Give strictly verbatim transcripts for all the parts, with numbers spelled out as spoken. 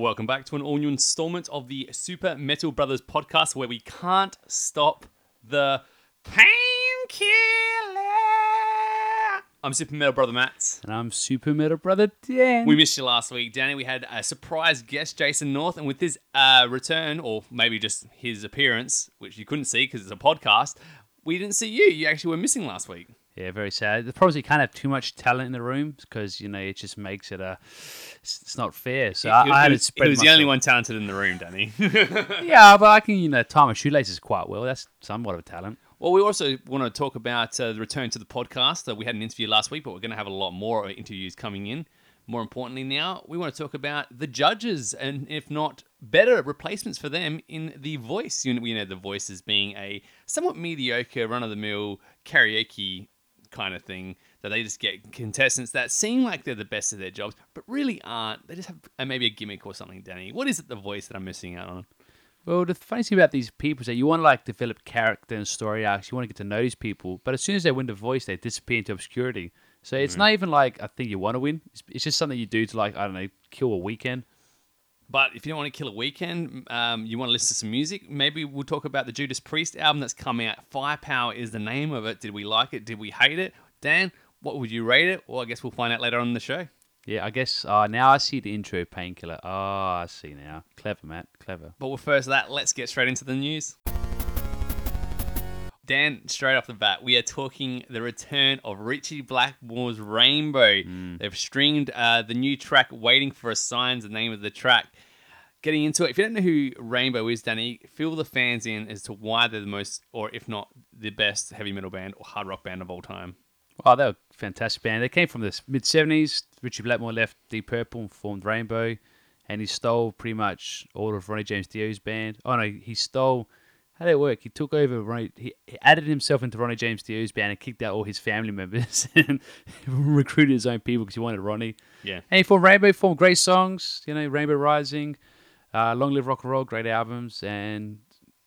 Welcome back to an all-new installment of the Super Metal Brothers podcast, where we can't stop the painkiller. I'm Super Metal Brother Matt. And I'm Super Metal Brother Dan. We missed you last week, Danny. We had a surprise guest, Jason North, and with his uh, return, or maybe just his appearance, which you couldn't see because it's a podcast, we didn't see you. You actually were missing last week. Yeah, very sad. The problem is you can't have too much talent in the room because, you know, it just makes it a... It's not fair. So it, I, it, I had to spread He was myself. The only one talented in the room, Danny. Yeah, but I can, you know, tie my shoelaces quite well. That's somewhat of a talent. Well, we also want to talk about uh, the return to the podcast. Uh, we had an interview last week, but we're going to have a lot more interviews coming in. More importantly now, we want to talk about the judges and, if not better, replacements for them in The Voice. You know, we know The Voice as being a somewhat mediocre, run-of-the-mill karaoke kind of thing, that they just get contestants that seem like they're the best of their jobs, but really aren't. They just have a, maybe a gimmick or something, Danny. What is it, The Voice, that I'm missing out on? Well, the funny thing about these people is that you want to like develop character and story arcs. You want to get to know these people, but as soon as they win The Voice, they disappear into obscurity. So it's mm-hmm. not even like a thing you want to win. It's, it's just something you do to, like, I don't know, kill a weekend. But if you don't want to kill a weekend, um, you want to listen to some music, maybe we'll talk about the Judas Priest album that's coming out. Firepower is the name of it. Did we like it? Did we hate it? Dan, what would you rate it? Well, I guess we'll find out later on in the show. Yeah, I guess uh, now I see the intro painkiller. Oh, I see now. Clever, Matt. Clever. But with first that, let's get straight into the news. Dan, straight off the bat, we are talking the return of Ritchie Blackmore's Rainbow. Mm. They've streamed uh, the new track, Waiting for a Sign's the name of the track. Getting into it, if you don't know who Rainbow is, Danny, fill the fans in as to why they're the most, or if not, the best heavy metal band or hard rock band of all time. Oh, they were a fantastic band. They came from the mid-seventies. Ritchie Blackmore left Deep Purple and formed Rainbow, and he stole pretty much all of Ronnie James Dio's band. Oh, no, he stole... How did it work? He took over, Ronnie, he added himself into Ronnie James Dio's band and kicked out all his family members and recruited his own people because he wanted Ronnie. Yeah. And he formed Rainbow, formed great songs, you know, Rainbow Rising, uh, Long Live Rock and Roll, great albums, and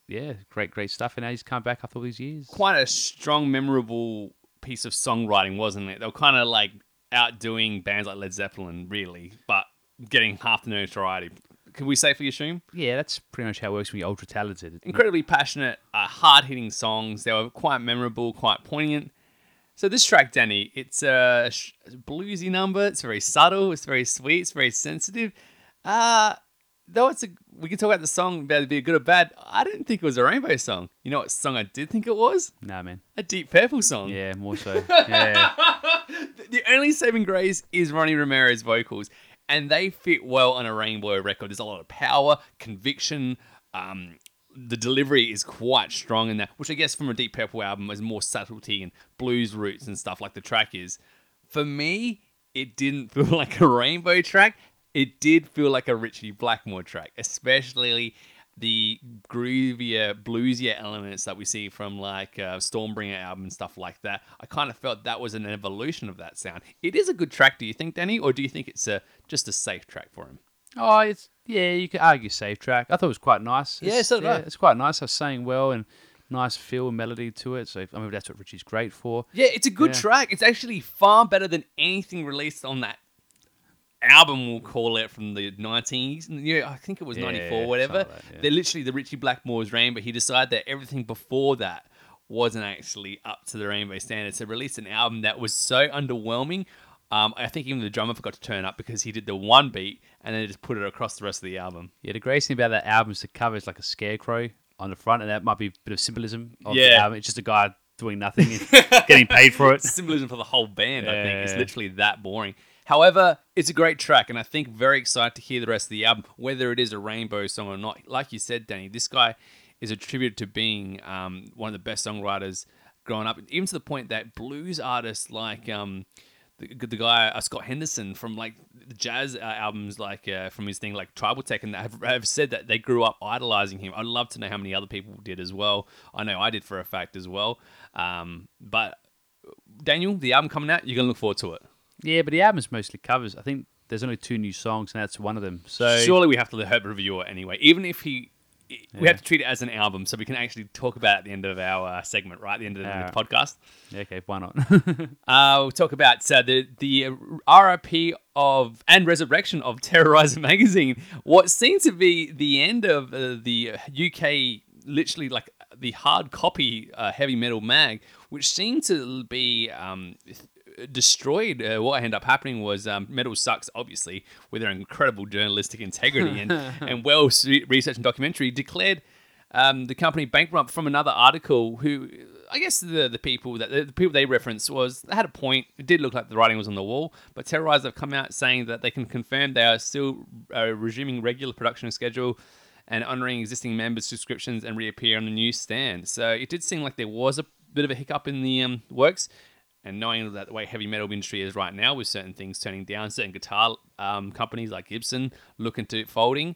yeah, great, great stuff. And now he's come back after all these years. Quite a strong, memorable piece of songwriting, wasn't it? They were kind of like outdoing bands like Led Zeppelin, really, but getting half the notoriety. Can we safely assume? Yeah, that's pretty much how it works when you're ultra-talented. Incredibly passionate, uh, hard-hitting songs. They were quite memorable, quite poignant. So this track, Danny, it's a bluesy number. It's very subtle. It's very sweet. It's very sensitive. Uh, though it's a, we can talk about the song, whether it be good or bad. I didn't think it was a Rainbow song. You know what song I did think it was? Nah, man. A Deep Purple song. Yeah, more so. Yeah. The only saving grace is Ronnie Romero's vocals. And they fit well on a Rainbow record. There's a lot of power, conviction. Um, the delivery is quite strong in that, which I guess from a Deep Purple album is more subtlety and blues roots and stuff like the track is. For me, it didn't feel like a Rainbow track. It did feel like a Ritchie Blackmore track, especially the groovier, bluesier elements that we see from like uh, Stormbringer album and stuff like that. I kind of felt that was an evolution of that sound. It is a good track, do you think, Danny? Or do you think it's a just a safe track for him? Oh, it's yeah, you could argue safe track. I thought it was quite nice. It's, yeah, so yeah, it's quite nice. I was saying well and nice feel and melody to it. So I mean, that's what Ritchie's great for. Yeah, it's a good yeah. track. It's actually far better than anything released on that album, we'll call it, from the nineties. Yeah, I think it was ninety-four, yeah, yeah, whatever. Like that, yeah. They're literally the Ritchie Blackmore's Rainbow. He decided that everything before that wasn't actually up to the Rainbow standard. So released an album that was so underwhelming. Um, I think even the drummer forgot to turn up because he did the one beat and then just put it across the rest of the album. Yeah, the great thing about that album is the cover is like a scarecrow on the front, and that might be a bit of symbolism of yeah. the album. It's just a guy doing nothing and getting paid for it. Symbolism for the whole band, yeah. I think. It's literally that boring. However, it's a great track, and I think very excited to hear the rest of the album, whether it is a Rainbow song or not. Like you said, Danny, this guy is a tribute to being um, one of the best songwriters growing up, even to the point that blues artists like um, the, the guy uh, Scott Henderson from like the jazz uh, albums, like uh, from his thing like Tribal Tech, and that have, have said that they grew up idolizing him. I'd love to know how many other people did as well. I know I did for a fact as well. Um, but Daniel, the album coming out, you're gonna look forward to it. Yeah, but the album's mostly covers. I think there's only two new songs, and that's one of them. So surely we have to let Herb review it anyway. Even if he yeah. we have to treat it as an album, so we can actually talk about it at the end of our uh, segment, right? At the end of the, uh, the podcast. Yeah, okay, why not? uh, we'll talk about uh, the the R I P of and resurrection of Terrorizer magazine. What seems to be the end of uh, the U K, literally like the hard copy uh, heavy metal mag, which seemed to be um, destroyed. Uh, what ended up happening was um, Metal Sucks, obviously, with their incredible journalistic integrity and, and well-researched and documentary, declared um, the company bankrupt from another article who, I guess the the people that the people they referenced was, they had a point. It did look like the writing was on the wall, but Terrorizer have come out saying that they can confirm they are still uh, resuming regular production schedule and honouring existing members' subscriptions and reappear on the newsstand. So it did seem like there was a bit of a hiccup in the um, works. And knowing that the way heavy metal industry is right now, with certain things turning down, certain guitar um, companies like Gibson looking to folding,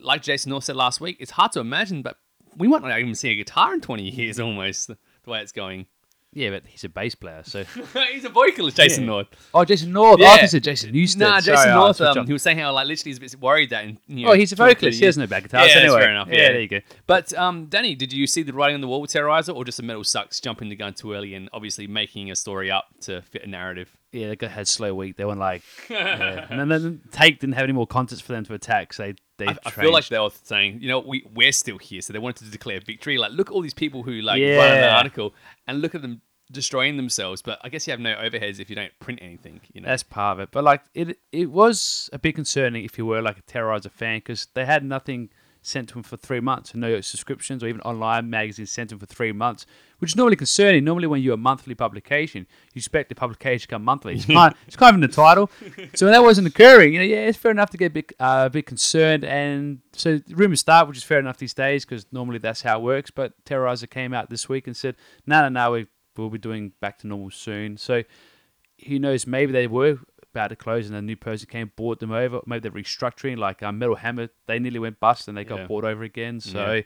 like Jason North said last week, it's hard to imagine, but we might not even see a guitar in twenty years almost, the way it's going. Yeah, but he's a bass player, so... he's a vocalist, Jason yeah. North. Oh, Jason North. Yeah. I thought said Jason Newsted. Nah, Jason Sorry, North, um, he was saying how, like, literally he's a bit worried that... In, you know, oh, he's a vocalist. He doesn't know about guitars. Yeah, anyway. Fair enough. Yeah, yeah, there you go. But, um, Danny, did you see the writing on the wall with Terrorizer, or just the Metal Sucks jumping the gun too early and obviously making a story up to fit a narrative? Yeah, they got had a slow week. They weren't like... yeah. And then Take didn't have any more contents for them to attack, so... They, I, I feel like they were saying, you know, we, we're still here, so they wanted to declare victory. Like, look at all these people who, like, yeah. wrote that article, and look at them destroying themselves. But I guess you have no overheads if you don't print anything, you know. That's part of it. But, like, it it was a bit concerning if you were, like, a Terrorizer fan, because they had nothing sent to them for three months, and no subscriptions or even online magazines sent to them for three months, which is normally concerning. Normally, when you're a monthly publication, you expect the publication to come monthly. It's kind, it's kind of in the title. So when that wasn't occurring, you know, yeah, it's fair enough to get a bit, uh, a bit concerned. And so rumors start, which is fair enough these days, because normally that's how it works. But Terrorizer came out this week and said, "No, no, no, we will be doing back to normal soon." So who knows? Maybe they were about to close, and a new person came, bought them over. Maybe they're restructuring, like um, Metal Hammer. They nearly went bust, and they got yeah. bought over again. So yeah.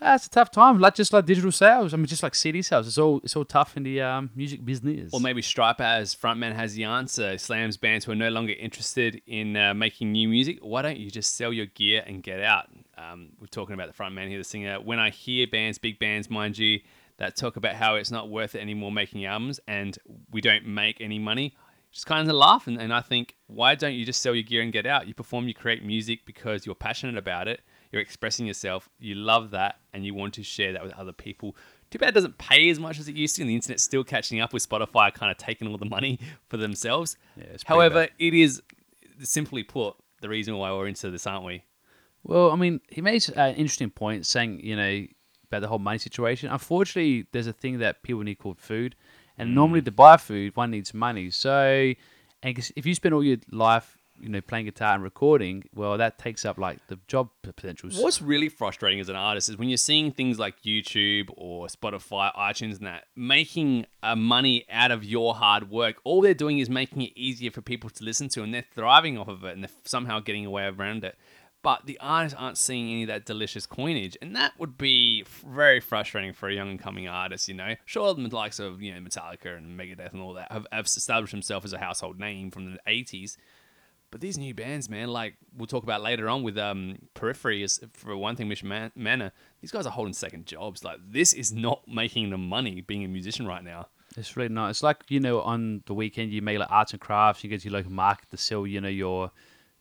ah, it's a tough time. Like just like digital sales, I mean, just like C D sales. It's all it's all tough in the um, music business. Or maybe Stripe, as frontman, has the answer. Slams bands who are no longer interested in uh, making new music. Why don't you just sell your gear and get out? Um, we're talking about the frontman here, the singer. When I hear bands, big bands, mind you, that talk about how it's not worth it anymore making albums, and we don't make any money, just kind of laugh, and, and I think, why don't you just sell your gear and get out? You perform, you create music because you're passionate about it, you're expressing yourself, you love that, and you want to share that with other people. Too bad it doesn't pay as much as it used to, and the internet's still catching up with Spotify kind of taking all the money for themselves. Yeah, however, bad. It is, simply put, the reason why we're into this, aren't we? Well, I mean, he made an interesting point saying, you know, about the whole money situation. Unfortunately, there's a thing that people need called food. And normally to buy food, one needs money. So and if you spend all your life, you know, playing guitar and recording, well, that takes up like the job potentials. What's really frustrating as an artist is when you're seeing things like YouTube or Spotify, iTunes and that, making uh, money out of your hard work. All they're doing is making it easier for people to listen to, and they're thriving off of it, and they're somehow getting away around it. But the artists aren't seeing any of that delicious coinage, and that would be very frustrating for a young and coming artist, you know. Sure, the likes of, you know, Metallica and Megadeth and all that have, have established themselves as a household name from the eighties. But these new bands, man, like we'll talk about later on with um, Periphery, is, for one thing, Mission Man- Manor, these guys are holding second jobs. Like, this is not making them money, being a musician right now. It's really not. It's like, you know, on the weekend, you make like arts and crafts, you go to your local market to sell, you know, your...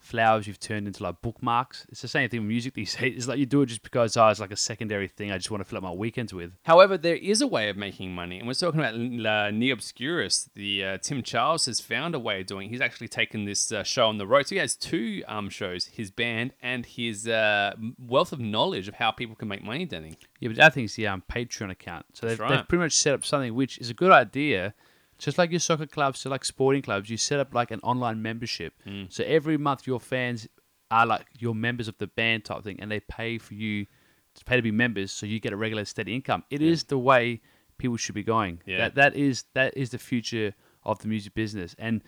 flowers you've turned into like bookmarks. It's the same thing with music these days. It's like you do it just because oh, it's like a secondary thing I just want to fill up my weekends with. However, there is a way of making money, and we're talking about uh, Neo Obscurus. The uh, Tim Charles has found a way of doing it. He's actually taken this uh, show on the road. So he has two um shows, his band and his uh, wealth of knowledge of how people can make money, Danny. Yeah, but that thing's the um, Patreon account. So they've, right. they've pretty much set up something which is a good idea. Just like your soccer clubs, so like sporting clubs, you set up like an online membership. Mm. So every month your fans are like your members of the band type thing, and they pay for you to pay to be members, so you get a regular steady income. It yeah. is the way people should be going. Yeah. That that is that is the future of the music business. And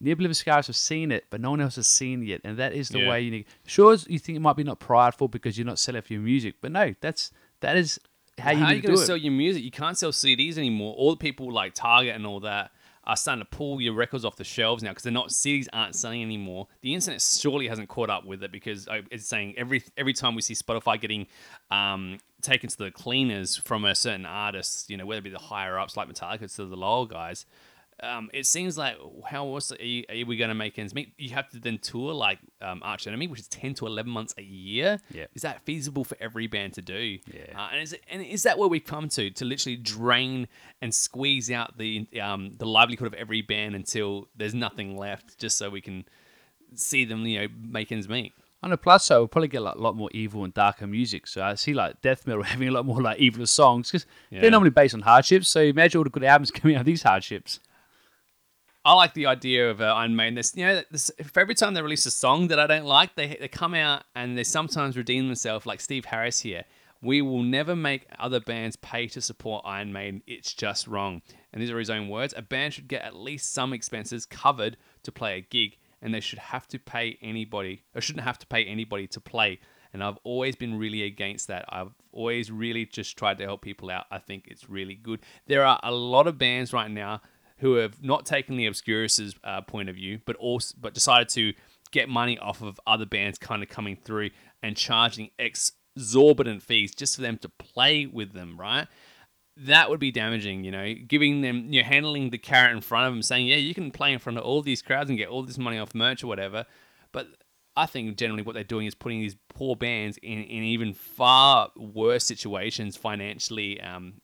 Neo Obscurus have seen it, but no one else has seen it yet. And that is the yeah. way you need. Sure, you think it might be not prideful because you're not selling for your music, but no, that's that is. How, you How are you going to sell your music? You can't sell C Ds anymore. All the people like Target and all that are starting to pull your records off the shelves now because they're not C Ds aren't selling anymore. The internet surely hasn't caught up with it because it's saying every every time we see Spotify getting um, taken to the cleaners from a certain artist, you know, whether it be the higher ups like Metallica to the lower guys, um, it seems like how else are, you, are we going to make ends meet? You have to then tour like um, Arch Enemy, which is ten to eleven months a year. Yeah. Is that feasible for every band to do? Yeah. Uh, and is it, and is that where we've come to to literally drain and squeeze out the um, the livelihood of every band until there's nothing left, just so we can see them, you know, make ends meet. On the plus side, we'll probably get like, a lot more evil and darker music. So I see like death metal having a lot more like eviler songs because yeah. they're normally based on hardships. So imagine all the good albums coming out of these hardships. I like the idea of uh, Iron Maiden. This, you know, this, for every time they release a song that I don't like, they they come out and they sometimes redeem themselves. Like Steve Harris here, we will never make other bands pay to support Iron Maiden. It's just wrong. And these are his own words. A band should get at least some expenses covered to play a gig, and they should have to pay anybody. Or shouldn't have to pay anybody to play. And I've always been really against that. I've always really just tried to help people out. I think it's really good. There are a lot of bands right now who have not taken the obscurists' uh, point of view, but also but decided to get money off of other bands kind of coming through and charging exorbitant fees just for them to play with them, right? That would be damaging, you know, giving them, you know, handling the carrot in front of them, saying, yeah, you can play in front of all these crowds and get all this money off merch or whatever. But I think generally what they're doing is putting these poor bands in, in even far worse situations financially, um,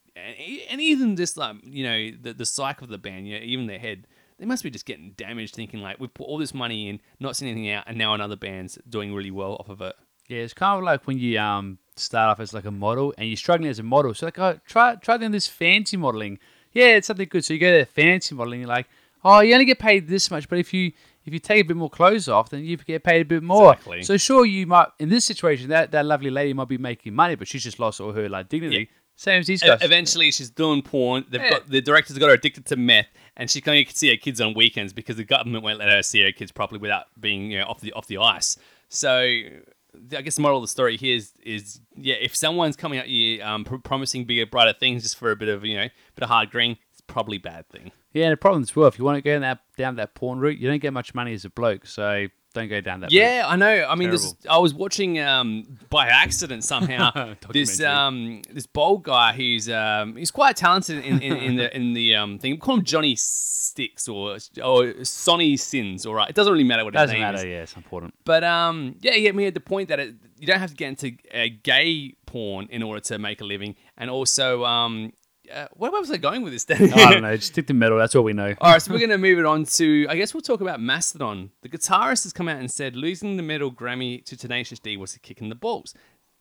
and even just like, you know, the the psyche of the band, you know, even their head, they must be just getting damaged thinking like, we put all this money in, not seeing anything out, and now another band's doing really well off of it. Yeah, it's kind of like when you um start off as like a model and you're struggling as a model. So like, oh, try, try doing this fancy modeling. Yeah, it's something good. So you go to the fancy modeling, you're like, oh, you only get paid this much, but if you if you take a bit more clothes off, then you get paid a bit more. Exactly. So sure, you might, in this situation, that, that lovely lady might be making money, but she's just lost all her like dignity. Yeah. Same as these guys. Eventually, she's doing porn. They've yeah. got, the director's got her addicted to meth, and she can't even see her kids on weekends because the government won't let her see her kids properly without being, you know, off the off the ice. So, I guess the moral of the story here is, is yeah, if someone's coming at you um, pr- promising bigger, brighter things just for a bit of, you know, bit of hard green, it's probably a bad thing. Yeah, and the problem is, well, if you want to go down that, down that porn route, you don't get much money as a bloke, so... Don't go down that Yeah, route. I know. I mean, this, I was watching um, by accident somehow this um, this bald guy who's um, he's quite talented in, in, in the in the um, thing. We call him Johnny Sticks or or Sonny Sins. All right, it doesn't really matter what doesn't his name matter, is. Doesn't matter. Yeah, it's important. But um, yeah, yeah, we had the point that it, you don't have to get into uh, gay porn in order to make a living, and also. Um, Uh, where was I going with this? Then? I don't know. Just stick to metal. That's all we know. All right, so we're going to move it on to, I guess we'll talk about Mastodon. The guitarist has come out and said, losing the metal Grammy to Tenacious D was a kick in the balls.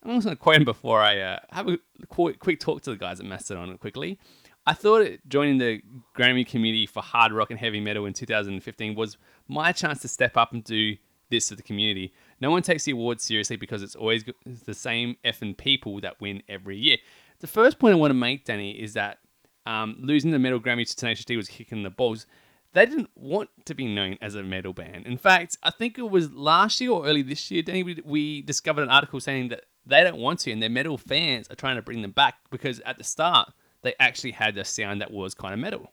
I'm just going to quote him before I uh, have a quick, quick talk to the guys at Mastodon quickly. I thought it, joining the Grammy community for hard rock and heavy metal in two thousand fifteen was my chance to step up and do this for the community. No one takes the awards seriously because it's always the same effing people that win every year. The first point I want to make, Danny, is that um, losing the metal Grammy to Tenacious D was kicking the balls. They didn't want to be known as a metal band. In fact, I think it was last year or early this year, Danny, we, we discovered an article saying that they don't want to, and their metal fans are trying to bring them back because at the start, they actually had a sound that was kind of metal.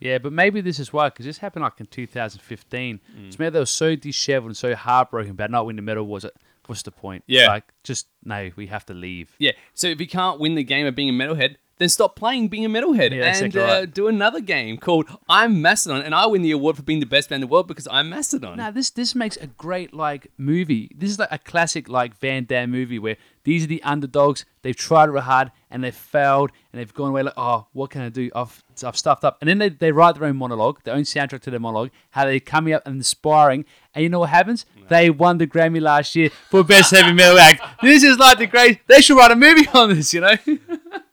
Yeah, but maybe this is why, because this happened like in two thousand fifteen. Mm. So maybe they were so disheveled and so heartbroken about not winning the medal, was it? What's the point? Yeah. Like, just, no, we have to leave. Yeah. So if you can't win the game of being a metalhead, then stop playing being a metalhead yeah, and exactly uh, right. do another game called I'm Mastodon, and I win the award for being the best band in the world because I'm Mastodon. Now, this this makes a great, like, movie. This is like a classic, like, Van Damme movie where these are the underdogs, they've tried real hard, and they've failed, and they've gone away like, oh, what can I do? I've, I've stuffed up. And then they, they write their own monologue, their own soundtrack to their monologue, how they're coming up and inspiring, and you know what happens? No. They won the Grammy last year for Best Heavy Metal Act. This is like the great... They should write a movie on this, you know?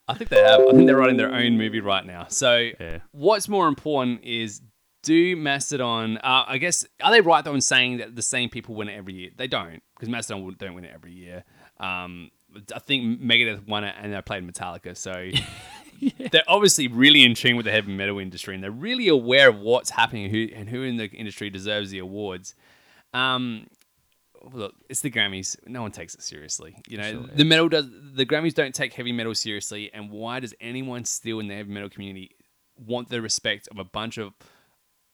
I think they have. I think they're writing their own movie right now. So yeah. What's more important is, do Mastodon, uh, I guess, are they right though in saying that the same people win it every year? They don't, because Mastodon don't win it every year. Um, I think Megadeth won it and they played Metallica. So yeah. They're obviously really in tune with the heavy metal industry, and they're really aware of what's happening who, and who in the industry deserves the awards. Um, Look, it's the Grammys. No one takes it seriously. You know, sure, the metal does. The Grammys don't take heavy metal seriously, and why does anyone still in the heavy metal community want the respect of a bunch of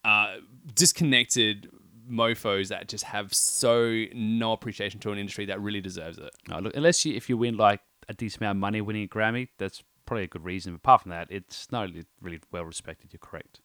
uh, disconnected mofos that just have so no appreciation to an industry that really deserves it. No, look, unless you, if you win like a decent amount of money winning a Grammy, that's probably a good reason. Apart from that, it's not really well respected. You're correct.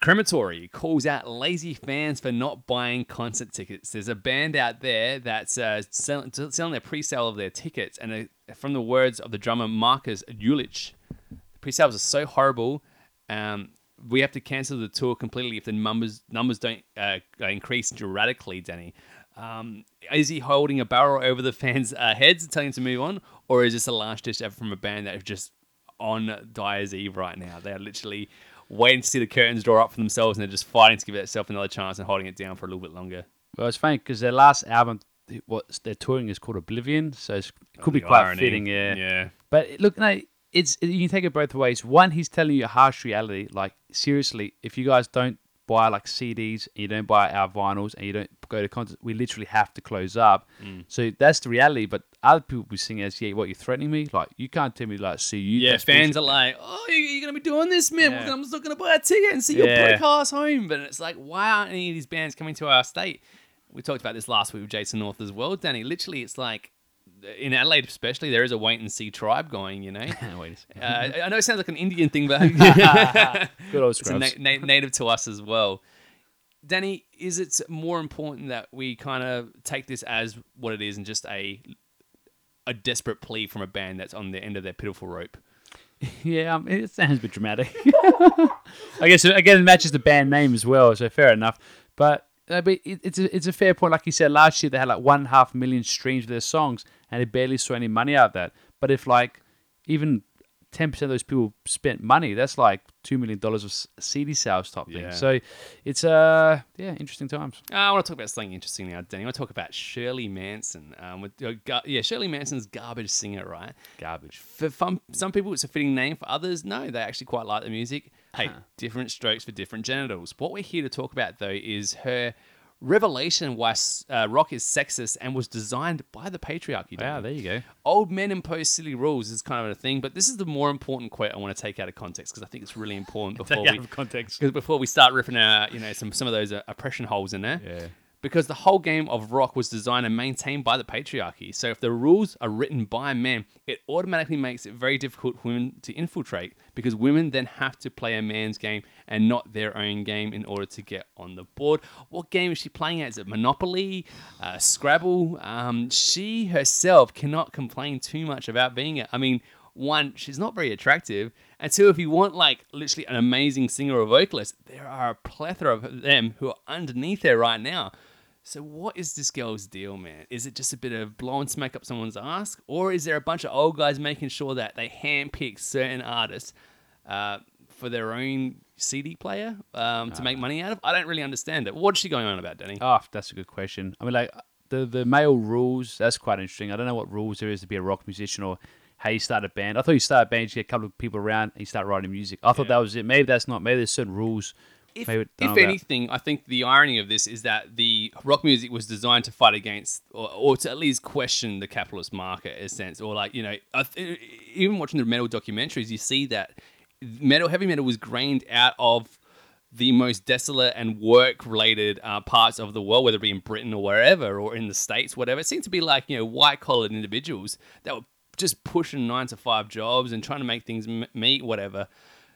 Crematory calls out lazy fans for not buying concert tickets. There's a band out there that's uh, selling, selling their pre-sale of their tickets, and uh, from the words of the drummer Marcus Ulich, the pre-sales are so horrible. Um, we have to cancel the tour completely if the numbers numbers don't uh, increase radically. Danny, um, is he holding a barrel over the fans' uh, heads, and telling them to move on, or is this a last ditch effort from a band that is just on Dyer's Eve right now? They are literally waiting to see the curtains draw up for themselves, and they're just fighting to give itself another chance and holding it down for a little bit longer. Well, it's funny because their last album, what they're touring, is called Oblivion, so it could oh, be quite irony. Fitting. Yeah, yeah. But look, no, it's you can take it both ways. One, he's telling you a harsh reality. Like seriously, if you guys don't buy like C Ds, and you don't buy our vinyls, and you don't go to concerts, we literally have to close up. Mm. So that's the reality. But other people be seeing as, yeah, what, you're threatening me? Like, you can't tell me, like, see you. Yeah, fans are like, oh, you're going to be doing this, man. Yeah. I'm just not going to buy a ticket and see yeah. your broke ass home. But it's like, why aren't any of these bands coming to our state? We talked about this last week with Jason North as well, Danny. Literally, it's like, in Adelaide especially, there is a wait-and-see tribe going, you know. uh, I know it sounds like an Indian thing, but good old scrubs. It's na- na- native to us as well. Danny, is it more important that we kind of take this as what it is and just a... a desperate plea from a band that's on the end of their pitiful rope? Yeah, um, it sounds a bit dramatic. I guess again, it matches the band name as well, so fair enough. But uh, but it, it's a, it's a fair point. Like you said, last year they had like one and a half million streams of their songs, and they barely saw any money out of that. But if like even ten percent of those people spent money, that's like two million dollars of C D sales top thing. Yeah. So it's uh yeah, interesting times. Uh, I want to talk about something interesting now, Danny. I want to talk about Shirley Manson. Um, with uh, gar- yeah, Shirley Manson's Garbage singer, right? Garbage. For fun, some people, it's a fitting name. For others, no, they actually quite like the music. Hey, huh. Different strokes for different genitals. What we're here to talk about though is her revelation why uh, rock is sexist and was designed by the patriarchy. Wow, there you go. Old men impose silly rules is kind of a thing, but this is the more important quote I want to take out of context because I think it's really important before take we out of context. Because before we start ripping out, you know, some some of those uh, oppression holes in there. Yeah. Because the whole game of rock was designed and maintained by the patriarchy. So if the rules are written by men, it automatically makes it very difficult for women to infiltrate because women then have to play a man's game and not their own game in order to get on the board. What game is she playing at? Is it Monopoly, uh, Scrabble? Um, she herself cannot complain too much about being it. I mean, one, she's not very attractive. And two, if you want like literally an amazing singer or vocalist, there are a plethora of them who are underneath there right now. So what is this girl's deal, man? Is it just a bit of blowing smack up someone's ass? Or is there a bunch of old guys making sure that they handpick certain artists uh, for their own C D player um, no. to make money out of? I don't really understand it. What's she going on about, Danny? Oh, that's a good question. I mean, like the, the male rules, that's quite interesting. I don't know what rules there is to be a rock musician or how you start a band. I thought you start a band, you get a couple of people around and you start writing music. I thought yeah. that was it. Maybe that's not. Maybe there's certain rules. If, if anything, I think the irony of this is that the rock music was designed to fight against or, or to at least question the capitalist market in a sense. Or like, you know, even watching the metal documentaries, you see that metal, heavy metal was grained out of the most desolate and work-related uh, parts of the world, whether it be in Britain or wherever, or in the States, whatever. It seemed to be like, you know, white-collar individuals that were just pushing nine to five jobs and trying to make things meet, whatever.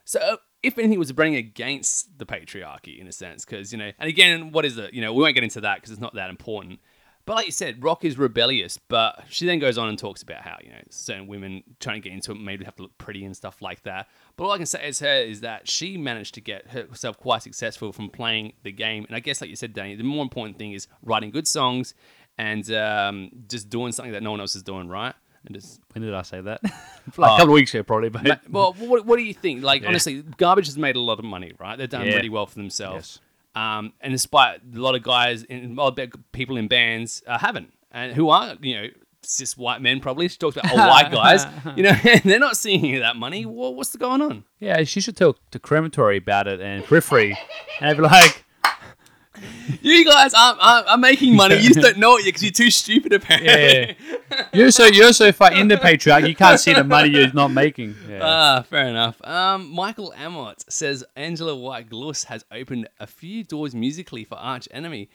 So if anything, it was running against the patriarchy in a sense, because, you know, and again, what is it? You know, we won't get into that because it's not that important. But like you said, rock is rebellious, but she then goes on and talks about how, you know, certain women trying to get into it maybe have to look pretty and stuff like that. But all I can say is her is that she managed to get herself quite successful from playing the game. And I guess, like you said, Danny, the more important thing is writing good songs and um, just doing something that no one else is doing, right? And just, when did I say that? Like uh, a couple of weeks ago, probably. But ma- well, what, what do you think? Like, yeah. honestly, Garbage has made a lot of money, right? They've done yeah. really well for themselves. Yes. Um, and despite a lot of guys, in, a lot of people in bands uh, haven't, and who are, you know, cis white men probably. She talks about old white guys, you know, and they're not seeing any of that money. Well, what's going on? Yeah, she should talk to Crematory about it and Periphery and be like, you guys are, are, are making money. You just don't know it yet because you're too stupid, apparently. Yeah, yeah. You're so you're so far in the patriarch, you can't see the money you're not making. Yeah. Ah, fair enough. Um, Michael Amott says Angela White Gluss has opened a few doors musically for Arch Enemy.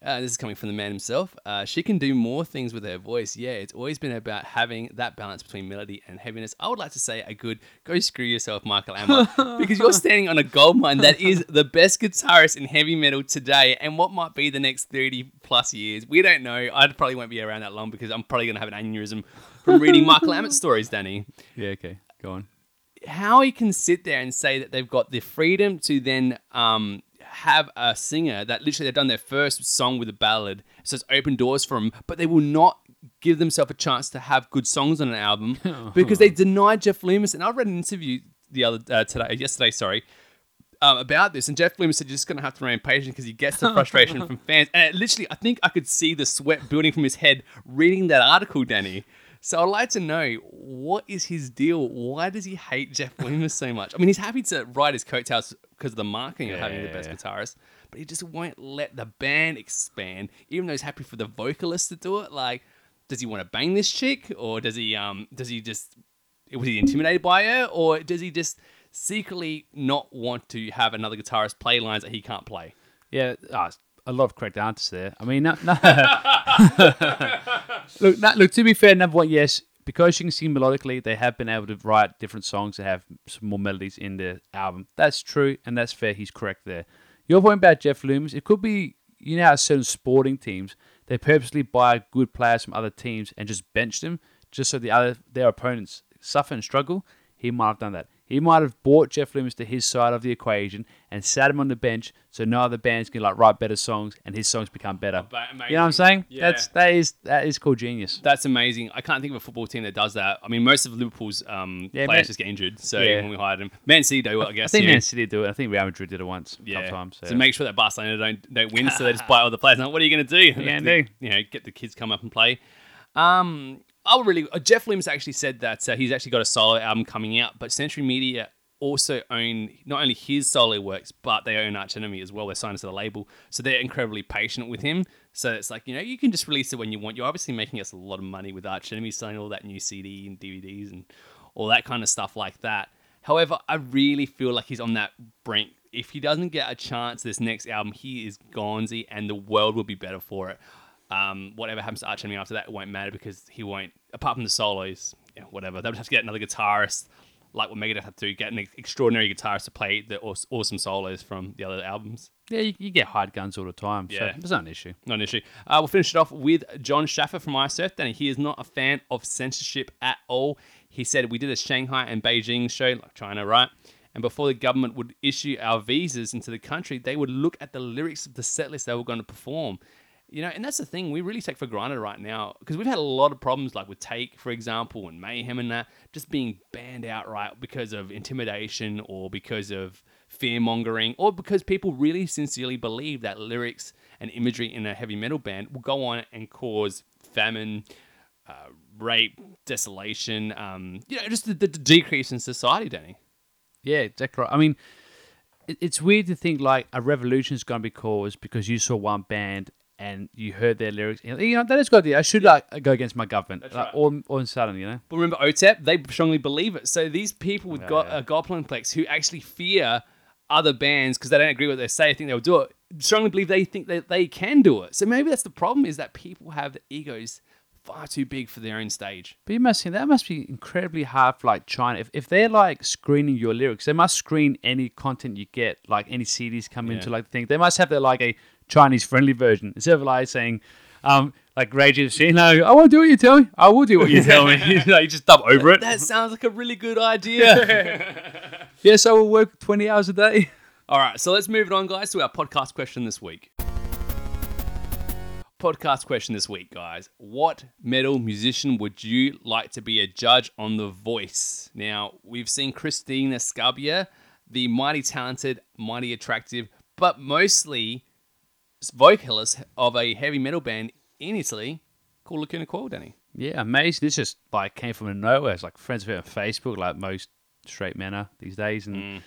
Uh, this is coming from the man himself. Uh, she can do more things with her voice. Yeah, it's always been about having that balance between melody and heaviness. I would like to say a good go screw yourself, Michael Amott, because you're standing on a gold mine that is the best guitarist in heavy metal today and what might be the next thirty plus years. We don't know. I probably won't be around that long because I'm probably going to have an aneurysm from reading Michael Amott stories, Danny. Yeah, okay. Go on. How he can sit there and say that they've got the freedom to then... Um, have a singer that literally they've done their first song with a ballad, so it's open doors for them, but they will not give themselves a chance to have good songs on an album because they denied Jeff Loomis. And I read an interview the other uh, today, yesterday, sorry, um, about this, and Jeff Loomis said you're just going to have to remain patient because he gets the frustration from fans. And it literally, I think I could see the sweat building from his head reading that article, Danny. So I'd like to know, what is his deal? Why does he hate Jeff Loomis so much? I mean, he's happy to ride his coattails because of the marketing yeah. of having the best guitarist, but he just won't let the band expand, even though he's happy for the vocalist to do it. Like, does he want to bang this chick, or does he um does he just was he intimidated by her, or does he just secretly not want to have another guitarist play lines that he can't play? Yeah, oh, I love correct answers there. I mean, no. no. look, no, look. To be fair, number one, yes, because she can sing melodically, they have been able to write different songs that have some more melodies in the album. That's true, and that's fair. He's correct there. Your point about Jeff Loomis, it could be, you know, how certain sporting teams, they purposely buy good players from other teams and just bench them just so the other their opponents suffer and struggle. He might have done that. He might have brought Jeff Loomis to his side of the equation and sat him on the bench so no other bands can like write better songs and his songs become better. Amazing. You know what I'm saying? Yeah. That's, that is that is called genius. That's amazing. I can't think of a football team that does that. I mean, most of Liverpool's um, yeah, players man, just get injured, so yeah. when we hired him. Man City do it, I guess. I think yeah. Man City do it. I think Real Madrid did it once yeah. a couple times. So. To make sure that Barcelona don't, don't win, so they just buy all the players. Like, what are you going to do? Yeah, do. You know, get the kids come up and play. Um... I would really. Uh, Jeff Loomis actually said that uh, he's actually got a solo album coming out, but Century Media also own not only his solo works, but they own Arch Enemy as well. They're signed to the label, so they're incredibly patient with him. So it's like, you know, you can just release it when you want. You're obviously making us a lot of money with Arch Enemy, selling all that new C D and D V Ds and all that kind of stuff like that. However, I really feel like he's on that brink. If he doesn't get a chance this next album, he is Gonzi, and the world will be better for it. Um, whatever happens to Arch Enemy after that, it won't matter because he won't, apart from the solos, you know, whatever. They would have to get another guitarist, like what Megadeth had to do, get an extraordinary guitarist to play the awesome solos from the other albums. Yeah, you, you get hard guns all the time, yeah. so it's not an issue. Not an issue. Uh, we'll finish it off with John Schaffer from Ice Earth. Danny, he is not a fan of censorship at all. He said, we did a Shanghai and Beijing show, like China, right? And before the government would issue our visas into the country, they would look at the lyrics of the set list they were going to perform. You know, and that's the thing we really take for granted right now, because we've had a lot of problems, like with Take, for example, and Mayhem and that, just being banned outright because of intimidation or because of fear-mongering or because people really sincerely believe that lyrics and imagery in a heavy metal band will go on and cause famine, uh, rape, desolation, um, you know, just the, the decrease in society, Danny. Yeah, exactly right. I mean, it, it's weird to think like a revolution is going to be caused because you saw one band and you heard their lyrics, and you know, that is good idea. I should yeah. like go against my government, like, right. all, all of a sudden, you know. But remember O T E P, they strongly believe it. So these people with oh, go- yeah. uh, goblin-plex who actually fear other bands because they don't agree with what they say, think they'll do it, strongly believe they think that they can do it. So maybe that's the problem, is that people have the egos far too big for their own stage. But you must think that must be incredibly hard for like China. If if they're like screening your lyrics, they must screen any content you get, like any C Ds come yeah. into like the thing. They must have their like a Chinese-friendly version. Instead of like saying, um, like Rage Against the Machine, like, I won't do what you tell me. I will do what you tell me. You know, you just dub over it. That sounds like a really good idea. Yes, I will work twenty hours a day. All right, so let's move it on, guys, to our podcast question this week. Podcast question this week, guys. What metal musician would you like to be a judge on The Voice? Now, we've seen Christina Scabia, the mighty talented, mighty attractive, but mostly vocalist of a heavy metal band in Italy called Lacuna Coil, Danny. Yeah, amazing. This just like came from nowhere. It's like friends with her on Facebook, like most straight men are these days. And mm.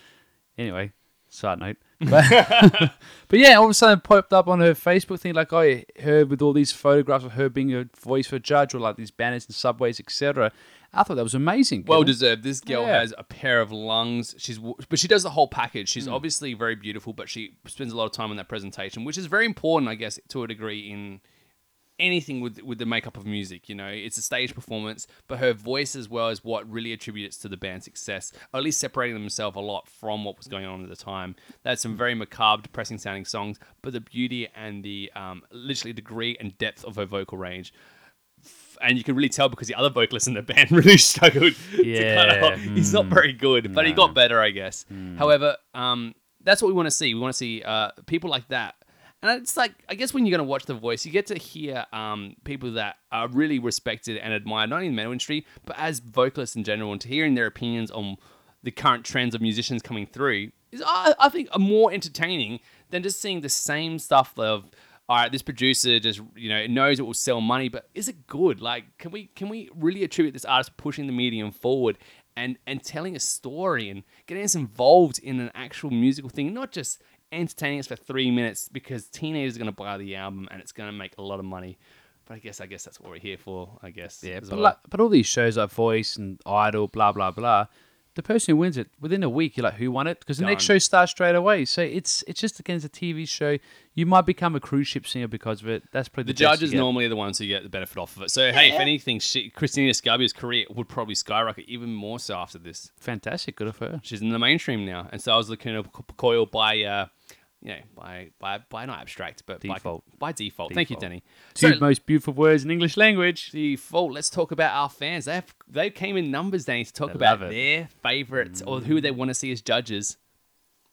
anyway, side note. But, but yeah, all of a sudden it popped up on her Facebook thing, like I heard with all these photographs of her being a voice for Judge, or like these banners and subways, et cetera. I thought that was amazing. Well deserved. This girl yeah. has a pair of lungs. She's, but she does the whole package. She's mm. obviously very beautiful, but she spends a lot of time on that presentation, which is very important, I guess, to a degree in anything with with the makeup of music. You know, it's a stage performance, but her voice as well is what really attributes to the band's success, or at least separating themselves a lot from what was going on at the time. That's some very macabre, depressing sounding songs, but the beauty and the um, literally degree and depth of her vocal range. And you can really tell because the other vocalists in the band really struggled. Yeah. To cut out. He's not very good, but no. he got better, I guess. Mm. However, um, that's what we want to see. We want to see uh, people like that. And it's like, I guess when you're going to watch The Voice, you get to hear um, people that are really respected and admired, not only in the metal industry, but as vocalists in general, and to hearing their opinions on the current trends of musicians coming through is, I, I think, more entertaining than just seeing the same stuff of... all right, this producer just, you know, knows it will sell money, but is it good? Like, can we can we really attribute this artist pushing the medium forward and, and telling a story and getting us involved in an actual musical thing, not just entertaining us for three minutes because teenagers are going to buy the album and it's going to make a lot of money. But I guess I guess that's what we're here for, I guess. Yeah, but, well. like, but all these shows like Voice and Idol, blah, blah, blah, the person who wins it, within a week, you're like, who won it? Because the Done. next show starts straight away. So it's it's just, again, it's a T V show. You might become a cruise ship singer because of it. That's pretty. The, the judges normally are the ones who get the benefit off of it. So, yeah. hey, if anything, she, Christina Scarbia's career would probably skyrocket even more so after this. Fantastic. Good for her. She's in the mainstream now. And so I was looking at Coil by... Uh, you know, by, by, by not abstract, but default. By, by default. default. Thank you, Denny. Two so, most beautiful words in English language. Default. Let's talk about our fans. They have, they came in numbers, Denny, to talk they about their favourites mm. or who they want to see as judges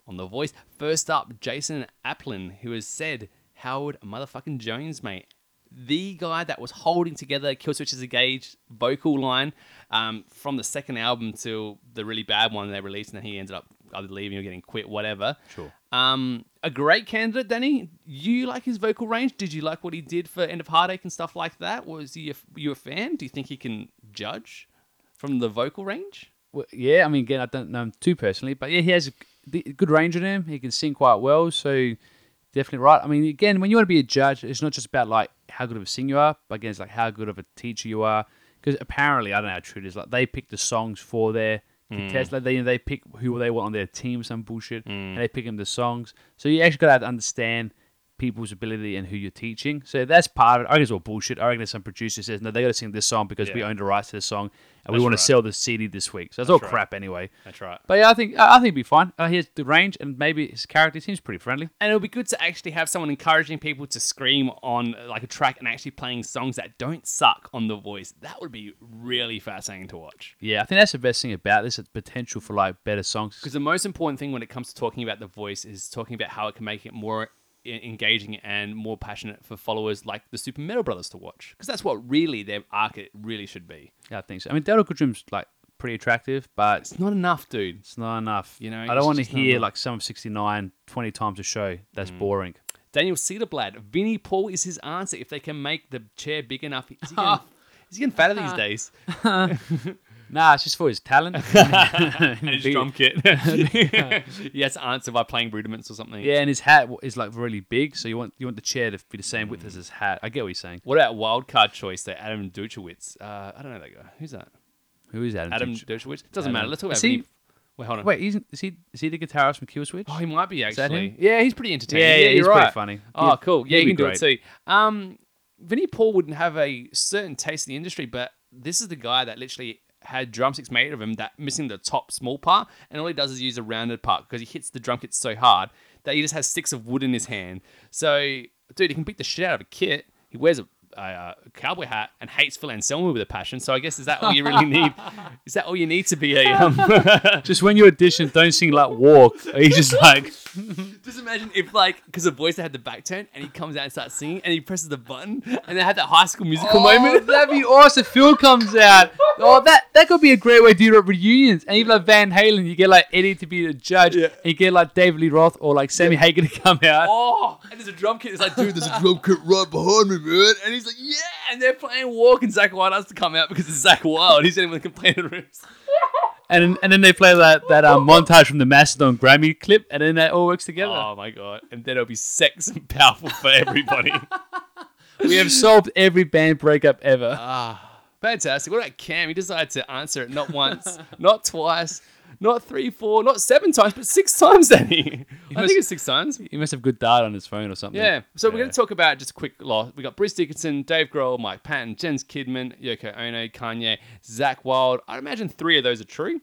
on The Voice. First up, Jason Applin, who has said, Howard motherfucking Jones, mate. The guy that was holding together Killswitch Engage vocal line um, from the second album till the really bad one they released, and then he ended up either leaving or getting quit, whatever. Sure. Um, a great candidate, Danny. You like his vocal range? Did you like what he did for End of Heartache and stuff like that? Was he a, were you a fan? Do you think he can judge from the vocal range? Well, yeah, I mean, again, I don't know him too personally, but yeah, he has a good range in him. He can sing quite well, so definitely right. I mean, again, when you want to be a judge, it's not just about like how good of a singer you are, but again, it's like how good of a teacher you are. Because apparently, I don't know how true it is. Like they pick the songs for their contest, mm. like they you know, they pick who they want on their team, some bullshit, mm. and they pick them the songs. So you actually got to understand people's ability and who you're teaching. So that's part of it. I reckon it's all bullshit. I reckon there's some producer says, no, they got to sing this song because yeah. we own the rights to this song, and that's we want right. to sell the C D this week. So it's that's all right. crap anyway. That's right. But yeah, I think I think it'd be fine. Uh, he has the range, and maybe his character seems pretty friendly. And it'll be good to actually have someone encouraging people to scream on like a track and actually playing songs that don't suck on The Voice. That would be really fascinating to watch. Yeah, I think that's the best thing about this, it's potential for like better songs. Because the most important thing when it comes to talking about The Voice is talking about how it can make it more engaging and more passionate for followers like the Super Metal Brothers to watch, because that's what really their arc really should be. Yeah, I think so. I mean, Daryl Goodrum's like pretty attractive, but it's not enough, dude. It's not enough. You know, I don't want to hear like some of sixty-nine twenty times a show. That's mm. boring. Daniel Cederblad, Vinnie Paul is his answer. If they can make the chair big enough, is he getting, is he getting fatter these days? Nah, it's just for his talent. And his drum kit. He has to answer by playing rudiments or something. Yeah, and his hat is like really big, so you want you want the chair to be the same width mm. as his hat. I get what he's saying. What about wild card choice there, Adam Dutkiewicz? Uh, I don't know that guy. Who's that? Who is Adam? Adam Dutkiewicz? Doesn't Adam. matter. Let's talk about him. Wait, hold on. Wait, is he is he the guitarist from Killswitch? Oh, he might be actually. Yeah, he's pretty entertaining. Yeah, yeah, yeah he's right. pretty funny. Oh, cool. Yeah, He'd you can great. do it too. Um, Vinnie Paul wouldn't have a certain taste in the industry, but this is the guy that literally had drumsticks made of him that missing the top small part, and all he does is use a rounded part because he hits the drum kit so hard that he just has sticks of wood in his hand. So, dude, he can beat the shit out of a kit. He wears a, a, a cowboy hat and hates Phil Anselmo with a passion. So I guess is that all you really need? Is that all you need to be a... Um... just when you audition, don't sing like Walk. He's just like... just imagine if like, because The Voice, they had the back turn and he comes out and starts singing and he presses the button and they had that High School Musical oh, moment. That'd be awesome. Phil comes out. Oh, that that could be a great way to do reunions. And even like Van Halen, you get like Eddie to be the judge, yeah. and you get like David Lee Roth or like Sammy yeah. Hagar to come out. Oh, and there's a drum kit. It's like, dude, there's a drum kit right behind me, man. And he's like, yeah. And they're playing Walk, and Zakk Wylde has to come out because it's Zakk Wylde. He's the only one that can play the rooms. And and then they play that, that um, montage from the Mastodon Grammy clip, and then that all works together. Oh, my God. And then it'll be sex and powerful for everybody. We have solved every band breakup ever. Ah, fantastic. What about Cam? He decided to answer it not once, not twice, not three, four, not seven times, but six times, Danny. He I must, think it's six times. He must have good data on his phone or something. Yeah. So yeah. We're going to talk about just a quick lot. We got Bruce Dickinson, Dave Grohl, Mike Patton, Jens Kidman, Yoko Ono, Kanye, Zakk Wylde. I'd imagine three of those are true.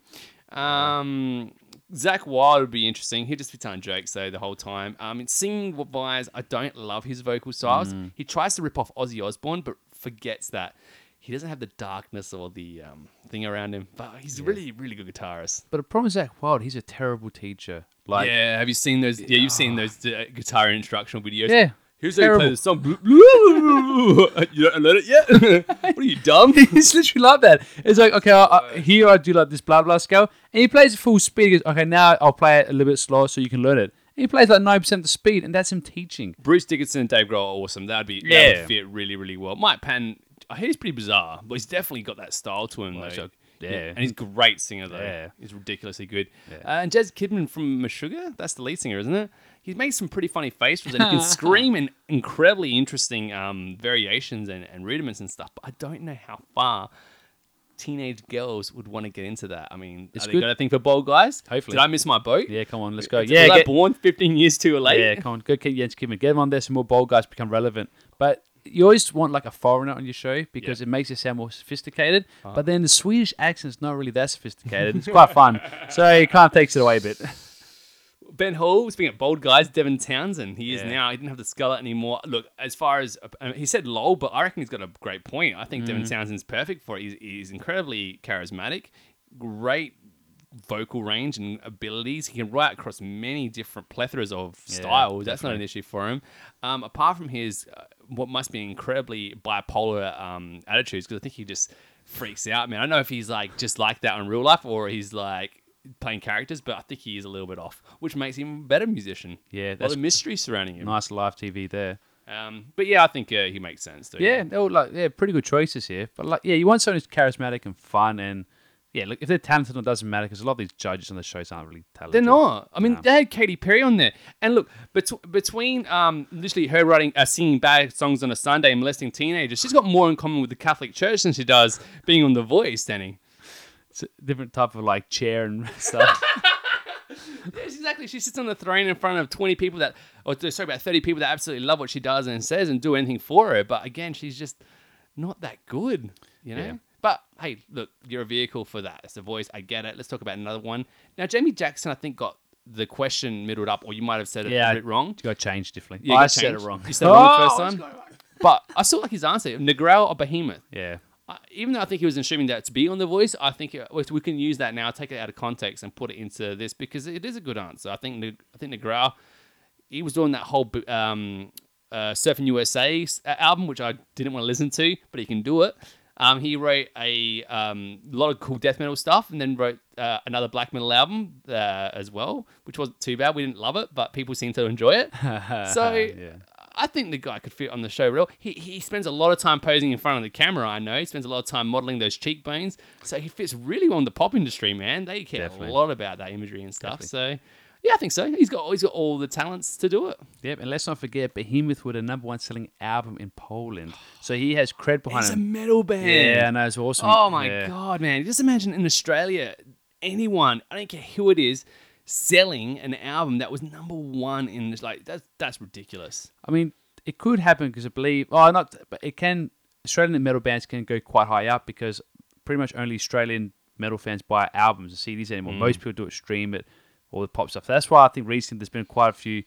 Um, Zakk Wylde would be interesting. He'd just be telling jokes, though, the whole time. I mean, singing-wise, I don't love his vocal styles. Mm. He tries to rip off Ozzy Osbourne, but forgets that. He doesn't have the darkness or the um, thing around him. But he's yeah. really, really good guitarist. But the problem is Zakk Wylde, he's a terrible teacher. Like, yeah, have you seen those? Yeah, you've oh. seen those uh, guitar instructional videos. Yeah, here's how you play the song. You don't learn it yet? What are you, dumb? It's literally like that. It's like, okay, I, I, here I do like this blah blah scale, and he plays at full speed. He goes, okay, now I'll play it a little bit slower so you can learn it. He plays like nine percent the speed, and that's him teaching. Bruce Dickinson and Dave Grohl are awesome. That'd be yeah. that would fit really, really well. Mike Patton, I hear he's pretty bizarre, but he's definitely got that style to him. Well, though. Yeah. yeah. And he's a great singer, though. Yeah. He's ridiculously good. Yeah. Uh, and Jez Kidman from Meshuggah, that's the lead singer, isn't it? He makes some pretty funny faces, and he can scream in incredibly interesting um, variations and, and rudiments and stuff, but I don't know how far teenage girls would want to get into that. I mean, it's are they got a thing for bold guys? Hopefully. Did I miss my boat? Yeah, come on, let's go. Yeah, was get... I born fifteen years too late? Yeah, come on, go keep Jens Kidman. Get him on there so more bold guys become relevant. But you always want like a foreigner on your show because yeah. it makes it sound more sophisticated. Uh-huh. But then the Swedish accent's not really that sophisticated. It's quite fun. So it kind of takes it away a bit. Ben Hall, speaking of bold guys, Devin Townsend. He is yeah. now. He didn't have the skull anymore. Look, as far as... I mean, he said lol, but I reckon he's got a great point. I think mm-hmm. Devin Townsend's perfect for it. He's, he's incredibly charismatic. Great vocal range and abilities. He can write across many different plethoras of yeah, styles. That's definitely not an issue for him. Um, apart from his... Uh, what must be incredibly bipolar um, attitudes, because I think he just freaks out, man. I don't know if he's like just like that in real life or he's like playing characters, but I think he is a little bit off, which makes him a better musician. Yeah, that's a mystery surrounding him. Nice live T V there. Um, but yeah, I think uh, he makes sense. Too. Yeah, they're all like yeah, pretty good choices here. But like, yeah, you want someone who's charismatic and fun and. Yeah, look, if they're talented, it doesn't matter because a lot of these judges on the shows aren't really talented. They're not. I mean, no. They had Katy Perry on there. And look, bet- between um, literally her writing, uh, singing bad songs on a Sunday and molesting teenagers, she's got more in common with the Catholic Church than she does being on The Voice, Danny. It's a different type of like chair and stuff. Yes, exactly. She sits on the throne in front of twenty people that, or sorry, about thirty people that absolutely love what she does and says and do anything for her. But again, she's just not that good, you know? Yeah. But, hey, look, you're a vehicle for that. It's The Voice. I get it. Let's talk about another one. Now, Jamie Jackson, I think, got the question middled up, or you might have said it yeah, a bit wrong. You got changed differently. Yeah, I said changed. it wrong. You said it wrong the first time. Going right. But I still like his answer. Negrel or Behemoth? Yeah. I, even though I think he was assuming that to be on The Voice, I think it, we can use that now, take it out of context and put it into this because it is a good answer. I think I think Negrel, he was doing that whole um, uh, Surfing U S A album, which I didn't want to listen to, but he can do it. Um, he wrote a um, lot of cool death metal stuff and then wrote uh, another black metal album uh, as well, which wasn't too bad. We didn't love it, but people seemed to enjoy it. So yeah. I think the guy could fit on the show real. He he spends a lot of time posing in front of the camera, I know. He spends a lot of time modeling those cheekbones. So he fits really well in the pop industry, man. They care Definitely. a lot about that imagery and stuff. Definitely. So... Yeah, I think so. He's got he's got all the talents to do it. Yep, and let's not forget, Behemoth were the number one selling album in Poland. So he has cred behind him. He's a metal band. Yeah, I know, it's awesome. Oh my yeah. God, man. Just imagine in Australia, anyone, I don't care who it is, selling an album that was number one in this, like, that's, that's ridiculous. I mean, it could happen because I believe, oh, not, but it can, Australian metal bands can go quite high up because pretty much only Australian metal fans buy albums and C Ds anymore. Mm. Most people do it, stream it. All the pop stuff. That's why I think recently there's been quite a few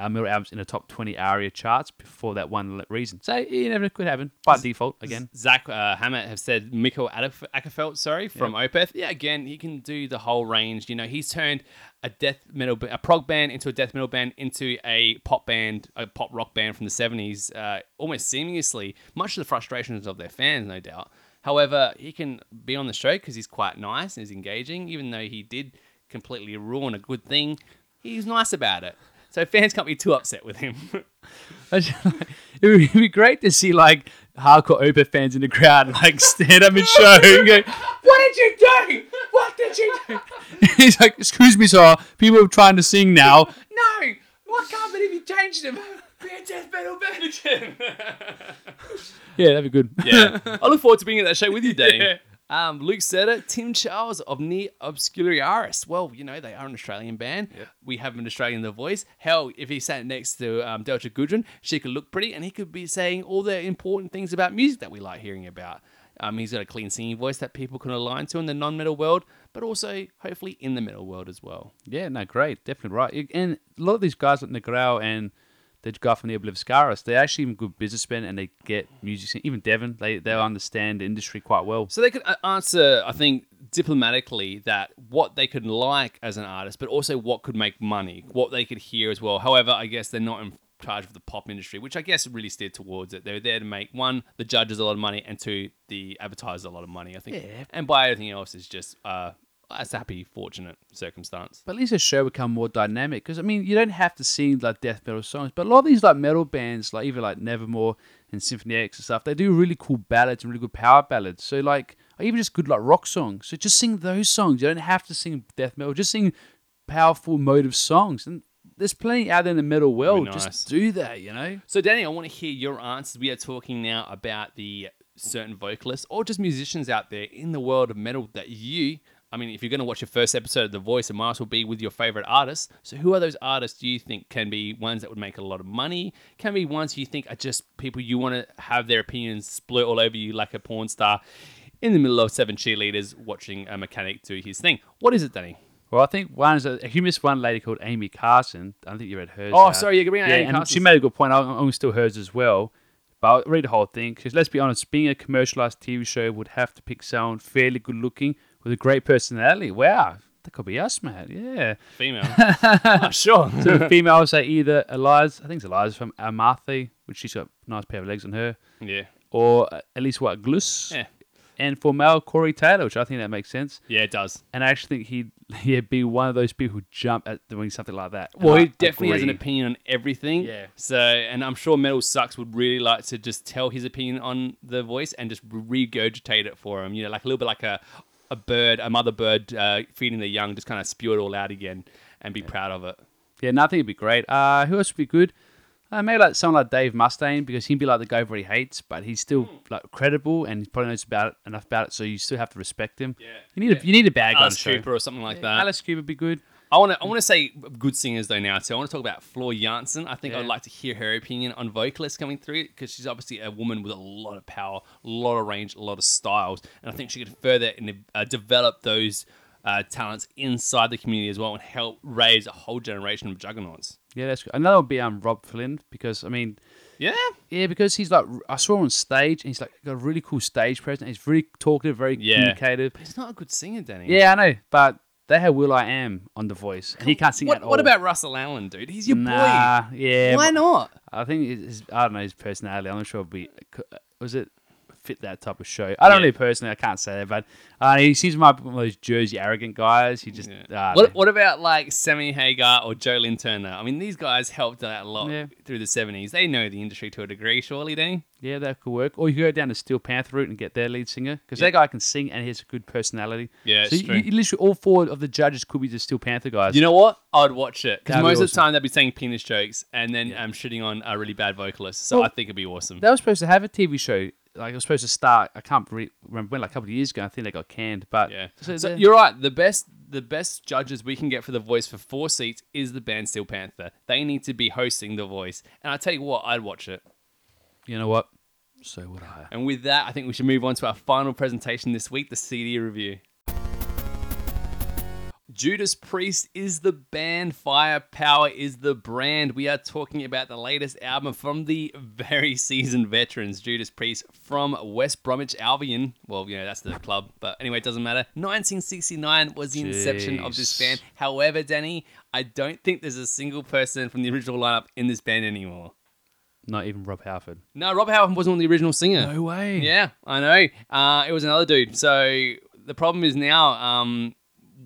uh, metal albums in the top twenty ARIA charts before that one reason. So you never know, could happen by Z- default again. Zakk uh, Hammett have said Mikkel Ackerfeldt, sorry, from yeah. Opeth. Yeah, again, he can do the whole range. You know, he's turned a death metal, a prog band into a death metal band into a pop band, a pop rock band from the seventies, uh, almost seamlessly, much to the frustrations of their fans, no doubt. However, he can be on the show because he's quite nice and he's engaging, even though he did completely ruin a good thing. He's nice about it, so fans can't be too upset with him. It would be great to see like hardcore Opeth fans in the crowd, like, stand up and show. And go, what did you do? What did you do? He's like, excuse me, sir. People are trying to sing now. No, I can't believe you changed them. Death metal band again. Yeah, that'd be good. Yeah, I look forward to being at that show with you, Dane. Yeah. Um, Luke said it. Tim Charles of Near Obscuriaris. Well, you know, they are an Australian band. Yeah. We have an Australian in the voice. Hell, if he sat next to um, Delta Goodrin, she could look pretty and he could be saying all the important things about music that we like hearing about. Um, he's got a clean singing voice that people can align to in the non-metal world, but also hopefully in the metal world as well. Yeah, no, great. Definitely right. And a lot of these guys like Negrao and the guy from the Oblivscaris, they're actually good businessmen and they get music. Even Devin, they they understand the industry quite well. So they could answer, I think, diplomatically that what they could like as an artist, but also what could make money, what they could hear as well. However, I guess they're not in charge of the pop industry, which I guess really steered towards it. They're there to make, one, the judges a lot of money, and two, the advertisers a lot of money, I think. Yeah. And by everything else is just... Uh, That's a happy, fortunate circumstance. But at least the show become more dynamic because, I mean, you don't have to sing, like, death metal songs, but a lot of these, like, metal bands, like, even, like, Nevermore and Symphony X and stuff, they do really cool ballads and really good power ballads. So, like, or even just good, like, rock songs. So just sing those songs. You don't have to sing death metal. Just sing powerful, emotive songs. And there's plenty out there in the metal world. Nice. Just do that, you know? So, Danny, I want to hear your answers. We are talking now about the certain vocalists or just musicians out there in the world of metal that you... I mean, if you're going to watch your first episode of The Voice, it might as well be with your favorite artists. So who are those artists you think can be ones that would make a lot of money? Can be ones you think are just people you want to have their opinions split all over you like a porn star in the middle of seven cheerleaders watching a mechanic do his thing. What is it, Danny? Well, I think one is a humorous one lady called Amy Carson. I don't think you read hers. Oh, out. sorry. You're reading yeah, Amy Carson. She made a good point. I'm going to steal hers as well. I'll read the whole thing because let's be honest, being a commercialized T V show would have to pick someone fairly good looking with a great personality. Wow, that could be us, man. Yeah, female. Oh, sure. So female, say either Eliza, I think it's Eliza from Amathi, which she's got a nice pair of legs on her. Yeah. Or at least what Gluss. Yeah. And for male, Corey Taylor, which I think that makes sense. Yeah, it does. And I actually think he'd yeah, be one of those people who jump at doing something like that. Well, he definitely has an opinion on everything. Yeah. So, and I'm sure Metal Sucks would really like to just tell his opinion on The Voice and just regurgitate it for him. You know, like a little bit like a, a bird, a mother bird uh, feeding the young, just kind of spew it all out again and be yeah. proud of it. Yeah, no, I think it'd be great. Uh, who else would be good? Uh, maybe like someone like Dave Mustaine, because he'd be like the guy everybody hates, but he's still like credible and he probably knows about it, enough about it, so you still have to respect him. Yeah, you need yeah. a you need a bad guy. Alice Cooper or something like yeah, that. Alice Cooper would be good. I want to I want to say good singers though now. So I want to talk about Flor Jansen. I think yeah. I'd like to hear her opinion on vocalists coming through because she's obviously a woman with a lot of power, a lot of range, a lot of styles, and I think she could further and uh, develop those uh, talents inside the community as well and help raise a whole generation of juggernauts. Yeah, that's good. Another would be um Rob Flynn because I mean, yeah, yeah, because he's like I saw him on stage and he's like got a really cool stage presence. He's very talkative, very yeah. communicative. But he's not a good singer, Danny. Yeah, I know, but they had Will I Am on The Voice and he can't sing what, at all. What about Russell Allen, dude? He's your nah, boy. Yeah, why not? I think his I don't know his personality. I'm not sure. It'd be was it fit that type of show? I don't yeah. know personally. I can't say that, but uh, he seems like one of those Jersey arrogant guys. He just yeah. uh, what, what about like Sammy Hagar or Jolene Turner? I mean, these guys helped out a lot yeah. through the seventies. They know the industry to a degree, surely, don't they? Yeah, that could work. Or you go down the Steel Panther route and get their lead singer because yeah. that guy can sing and he has a good personality. Yeah, so you, true. You, literally all four of the judges could be the Steel Panther guys. You know what? I'd watch it because most be awesome. of the time they'd be saying penis jokes and then yeah. um, shitting on a really bad vocalist. So well, I think it'd be awesome. They were supposed to have a T V show. Like it was supposed to start. I can't re- remember when. Like a couple of years ago, I think they got canned. But yeah, so, so you're right. The best, the best judges we can get for The Voice for four seats is the band Steel Panther. They need to be hosting The Voice. And I tell you what, I'd watch it. You know what? So would I. And with that, I think we should move on to our final presentation this week: the C D review. Judas Priest is the band, Firepower is the brand. We are talking about the latest album from the very seasoned veterans, Judas Priest from West Bromwich Albion. Well, you know, that's the club, but anyway, it doesn't matter. nineteen sixty-nine was the inception Jeez. of this band. However, Danny, I don't think there's a single person from the original lineup in this band anymore. Not even Rob Halford. No, Rob Halford wasn't the original singer. No way. Yeah, I know. Uh, it was another dude. So the problem is now... Um,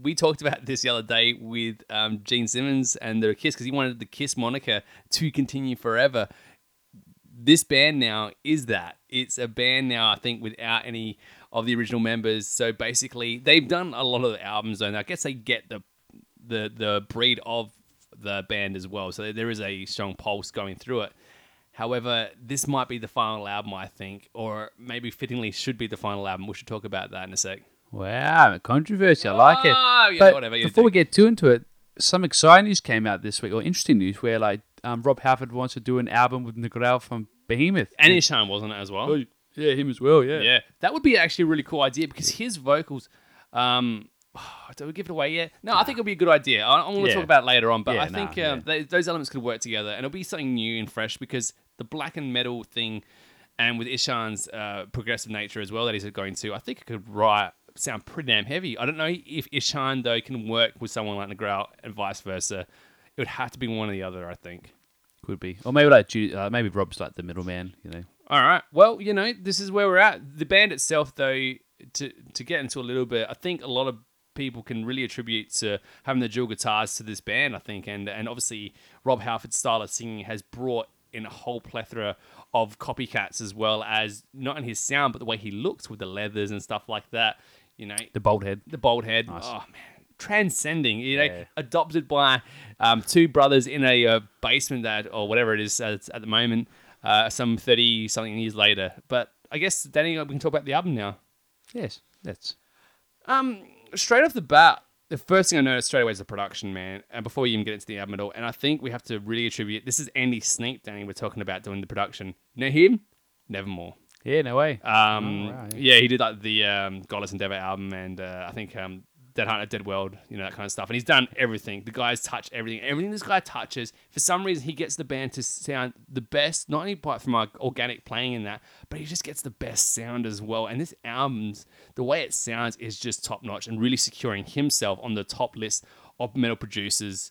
We talked about this the other day with um, Gene Simmons and the Kiss because he wanted the Kiss moniker to continue forever. this band now is that. It's a band now, I think, without any of the original members. So basically, they've done a lot of the albums, and I guess they get the the the breed of the band as well. So there is a strong pulse going through it. However, this might be the final album, I think, or maybe fittingly should be the final album. We should talk about that in a sec. Wow, controversy. I like it. Oh, yeah, but whatever, before we get too into it, some exciting news came out this week, or interesting news, where like um, Rob Halford wants to do an album with Nick Grohl from Behemoth. And Isham wasn't it as well? Oh, yeah, him as well, yeah. Yeah, that would be actually a really cool idea because his vocals... Um, Oh, do we give it away yet? No, I think it'll be a good idea. I, I'm going to yeah. talk about it later on, but yeah, I think nah, um, yeah. they, those elements could work together, and it'll be something new and fresh because the black and metal thing, and with Ishan's uh, progressive nature as well that he's going to, I think it could write, sound pretty damn heavy. I don't know if Ishan, though, can work with someone like Grohl and vice versa. It would have to be one or the other, I think. Could be. Or maybe like uh, maybe Rob's like the middleman, you know. All right. Well, you know, this is where we're at. The band itself, though, to to get into a little bit, I think a lot of people can really attribute to having the dual guitars to this band, I think, and and obviously Rob Halford's style of singing has brought in a whole plethora of copycats, as well as not in his sound but the way he looks with the leathers and stuff like that. You know, the bald head, the bald head. Nice. Oh man, transcending. You know, yeah. adopted by um, two brothers in a uh, basement that, or whatever it is at, at the moment, uh, some thirty something years later. But I guess Danny, we can talk about the album now. Yes, that's um. Straight off the bat, the first thing I noticed straight away is the production, man. And before you even get into the album at all, and I think we have to really attribute, this is Andy Sneap, Danny, we're talking about doing the production. You know him? Nevermore. Yeah, no way. Um, oh, right. Yeah, he did like the um, Godless Endeavor album, and uh, I think um, Dead Heart, Dead World, you know, that kind of stuff. And he's done everything. The guy's touched everything. Everything this guy touches, for some reason, he gets the band to sound the best, not only apart from our organic playing in that, but he just gets the best sound as well. And this album's, the way it sounds is just top-notch and really securing himself on the top list of metal producers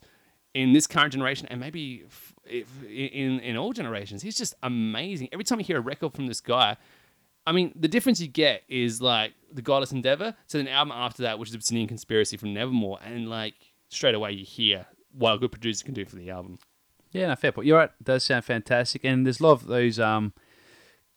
in this current generation, and maybe in, in all generations. He's just amazing. Every time you hear a record from this guy, I mean, the difference you get is like the Godless Endeavor to an album after that, which is Obsidian Conspiracy from Nevermore, and like straight away you hear what a good producer can do for the album. Yeah, no, fair point. You're right. It does sound fantastic, and there's a lot of those um,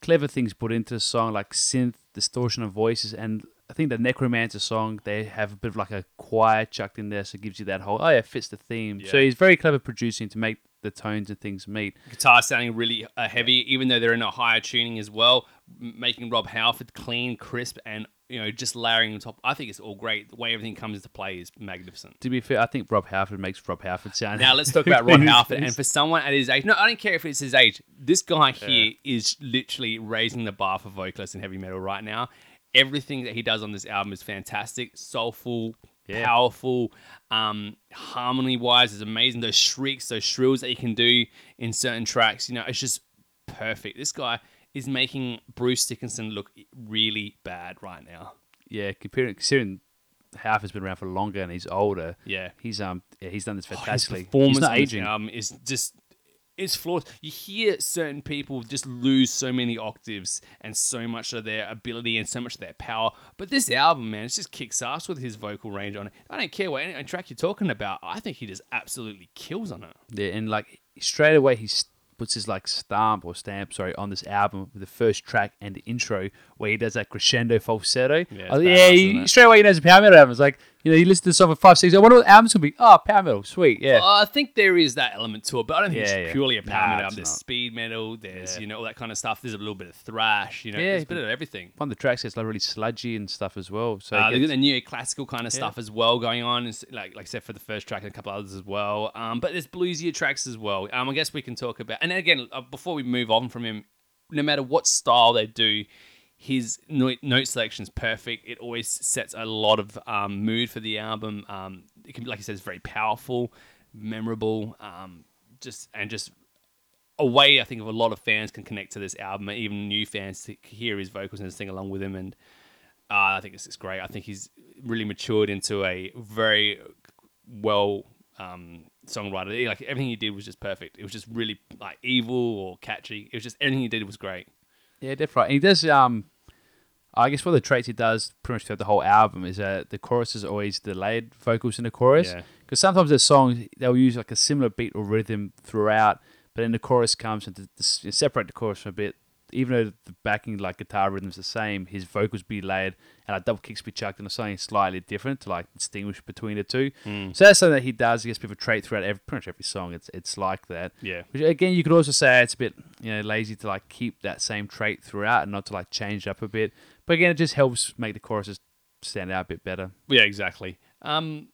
clever things put into the song, like synth, distortion of voices, and I think the Necromancer song, they have a bit of like a choir chucked in there, so it gives you that whole, oh yeah, it fits the theme. Yeah. So he's very clever producing to make the tones and things meet. Guitar sounding really uh, heavy, even though they're in a higher tuning as well, making Rob Halford clean, crisp, and you know, just layering on top. I think it's all great. The way everything comes into play is magnificent. To be fair, I think Rob Halford makes Rob Halford sound. Now let's talk about Rob Halford. And for someone at his age, no, I don't care if it's his age. This guy here yeah. is literally raising the bar for vocalists in heavy metal right now. Everything that he does on this album is fantastic, soulful. Yeah. Powerful, um, harmony-wise is amazing. Those shrieks, those shrills that you can do in certain tracks, you know, it's just perfect. This guy is making Bruce Dickinson look really bad right now. Yeah, comparing, considering Half has been around for longer and he's older. Yeah, he's um, yeah, he's done this fantastically. Oh, his performance he's not aging. Um, is just it's flawless. You hear certain people just lose so many octaves and so much of their ability and so much of their power. But this album, man, it just kicks ass with his vocal range on it. I don't care what any track you're talking about. I think he just absolutely kills on it. Yeah, and like straight away he puts his like stamp or stamp, sorry, on this album with the first track and the intro where he does that crescendo falsetto. Yeah, was, yeah he, straight away he knows a power metal album. It's like, you know, you listen to the song for five, six. I wonder what the album's going to be. Oh, power metal. Sweet, yeah. Uh, I think there is that element to it, but I don't think yeah, it's yeah. purely a power nah, metal album. There's not. Speed metal. There's, yeah. you know, all that kind of stuff. There's a little bit of thrash, you know. Yeah, there's a bit of everything. One of the tracks is like really sludgy and stuff as well. So uh, gets... the neoclassical kind of yeah. stuff as well going on, it's like like except for the first track and a couple others as well. Um, But there's bluesier tracks as well. Um, I guess we can talk about... And then again, uh, before we move on from him, no matter what style they do, his note selection's perfect. It always sets a lot of um, mood for the album. Um, it can be, like he says, very powerful, memorable, um, just and just a way I think of a lot of fans can connect to this album, even new fans to hear his vocals and sing along with him. And uh, I think it's great. I think he's really matured into a very well um, songwriter. He, like everything he did was just perfect. It was just really like evil or catchy. It was just everything he did was great. Yeah, definitely. And he does, um, I guess one of the traits he does pretty much throughout the whole album is that the chorus is always delayed vocals in the chorus. Because yeah. sometimes there's songs, they'll use like a similar beat or rhythm throughout, But then the chorus comes, and to, to separate the chorus from a bit, even though the backing like guitar rhythm is the same, his vocals be layered and like double kicks be chucked into something slightly different to like distinguish between the two. Mm. So that's something that he does. He gets a bit of a trait throughout every, pretty much every song. It's it's like that. Yeah. Which again, you could also say it's a bit, you know, lazy to like keep that same trait throughout and not to like change it up a bit. But again, it just helps make the choruses stand out a bit better. Yeah, exactly. Um,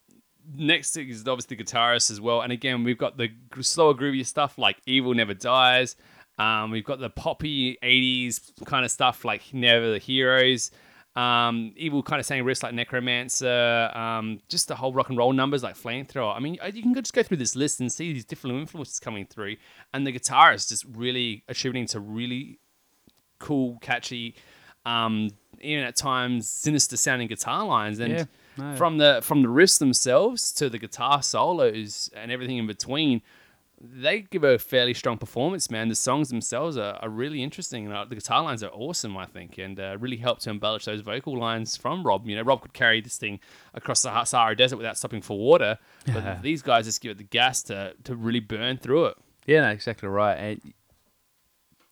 next is obviously the guitarist as well. And again, we've got the slower, groovy stuff like Evil Never Dies. Um, we've got the poppy eighties kind of stuff like Never the Heroes, um, evil kind of saying riffs like Necromancer, um, just the whole rock and roll numbers like Flamethrower. I mean, you can just go through this list and see these different influences coming through, and the guitarist just really attributing to really cool, catchy, um, even at times sinister sounding guitar lines. And yeah, no. from the from the riffs themselves to the guitar solos and everything in between, they give a fairly strong performance, man. The songs themselves are, are really interesting, and the guitar lines are awesome, I think, and uh, really help to embellish those vocal lines from Rob. You know, Rob could carry this thing across the Sahara Desert without stopping for water, but yeah. these guys just give it the gas to to really burn through it. Yeah, no, exactly right. And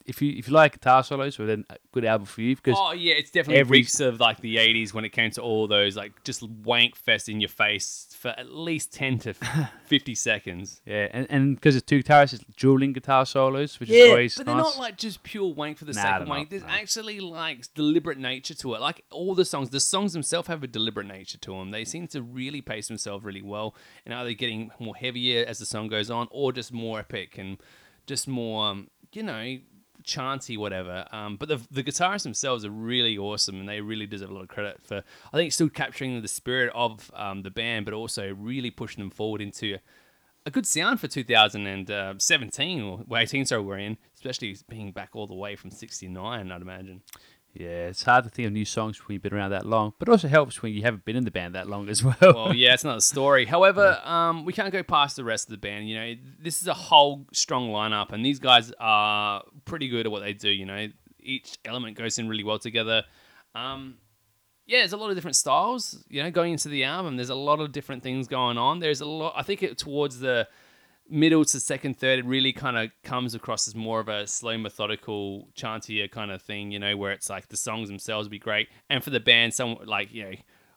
if you if you like guitar solos, well, then a good album for you, because oh yeah, it's definitely every... reeks of like the eighties when it came to all those like just wank fest in your face for at least ten to fifty seconds. Yeah, and and because it's two guitarists, it's dueling guitar solos, which yeah, is always nice. But they're nice. Not like just pure wank for the nah, sake of wank. There's no. actually like deliberate nature to it. Like all the songs, the songs themselves have a deliberate nature to them. They seem to really pace themselves really well, and either getting more heavier as the song goes on, or just more epic and just more, um, you know. chanty, whatever. Um, but the the guitarists themselves are really awesome, and they really deserve a lot of credit for, I think, still capturing the spirit of um, the band, but also really pushing them forward into a good sound for two thousand seventeen or eighteen, sorry, we're in, especially being back all the way from sixty-nine, I'd imagine. Yeah, it's hard to think of new songs when you've been around that long, but it also helps when you haven't been in the band that long as well. Well, yeah, it's another story. However, yeah. um, we can't go past the rest of the band. You know, this is a whole strong lineup, and these guys are pretty good at what they do. You know, each element goes in really well together. Um, yeah, there's a lot of different styles. You know, going into the album, there's a lot of different things going on. There's a lot. I think it towards the middle to second, third, it really kind of comes across as more of a slow, methodical, chantier kind of thing, you know, where it's like the songs themselves would be great. And for the band, some like, you know,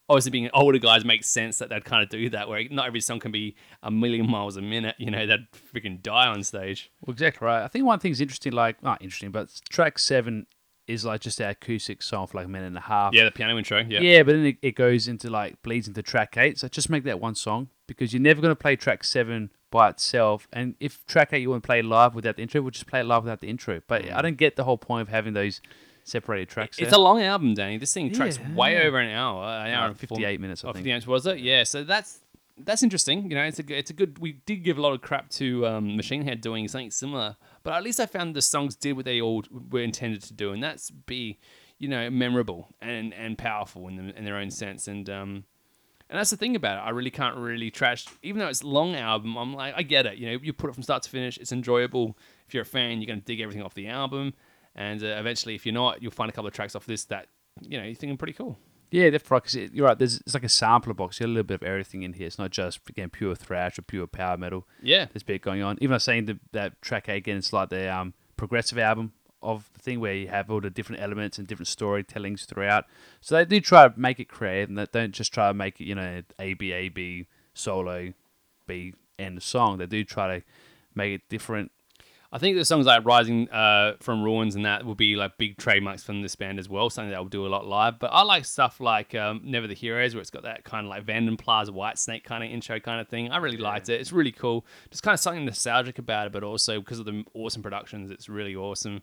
obviously being older guys makes sense that they'd kind of do that, where not every song can be a million miles a minute, you know, they'd freaking die on stage. Well, exactly right. I think one thing's interesting, like, not interesting, but track seven is like just an acoustic song for like a minute and a half. Yeah, the piano intro, yeah. Yeah, but then it, it goes into like, bleeds into track eight. So just make that one song, because you're never going to play track seven by itself. And if track eight you want to play live without the intro, we'll just play it live without the intro. But mm. I don't get the whole point of having those separated tracks. It's there. A long album, Danny. This thing tracks yeah. way over an hour. An hour and fifty-eight minutes, I think. fifty minutes, was it? Yeah, so that's that's interesting. You know, it's a, it's a good... We did give a lot of crap to um, Machine Head doing something similar, but at least I found the songs did what they all were intended to do, and that's be, you know, memorable and, and powerful in, the, in their own sense. And... Um, And that's the thing about it. I really can't really trash, even though it's a long album. I'm like, I get it. You know, you put it from start to finish. It's enjoyable. If you're a fan, you're going to dig everything off the album. And uh, eventually, if you're not, you'll find a couple of tracks off this that, you know, you're thinking pretty cool. Yeah, that's right. Cause it, you're right. There's, it's like a sampler box. You have a little bit of everything in here. It's not just, again, pure thrash or pure power metal. Yeah. There's a bit going on. Even I was saying the, that track, again, it's like the um, progressive album of the thing where you have all the different elements and different storytellings throughout. So they do try to make it creative, and they don't just try to make it, you know, A, B, A, B, solo, B, end the song. They do try to make it different. I think the songs like Rising uh, from Ruins and that will be like big trademarks from this band as well, something that will do a lot live. But I like stuff like um, Never the Heroes, where it's got that kind of like Vanden Plaza, White Snake kind of intro kind of thing. I really yeah. liked it. It's really cool. Just kind of something nostalgic about it, but also because of the awesome productions, it's really awesome.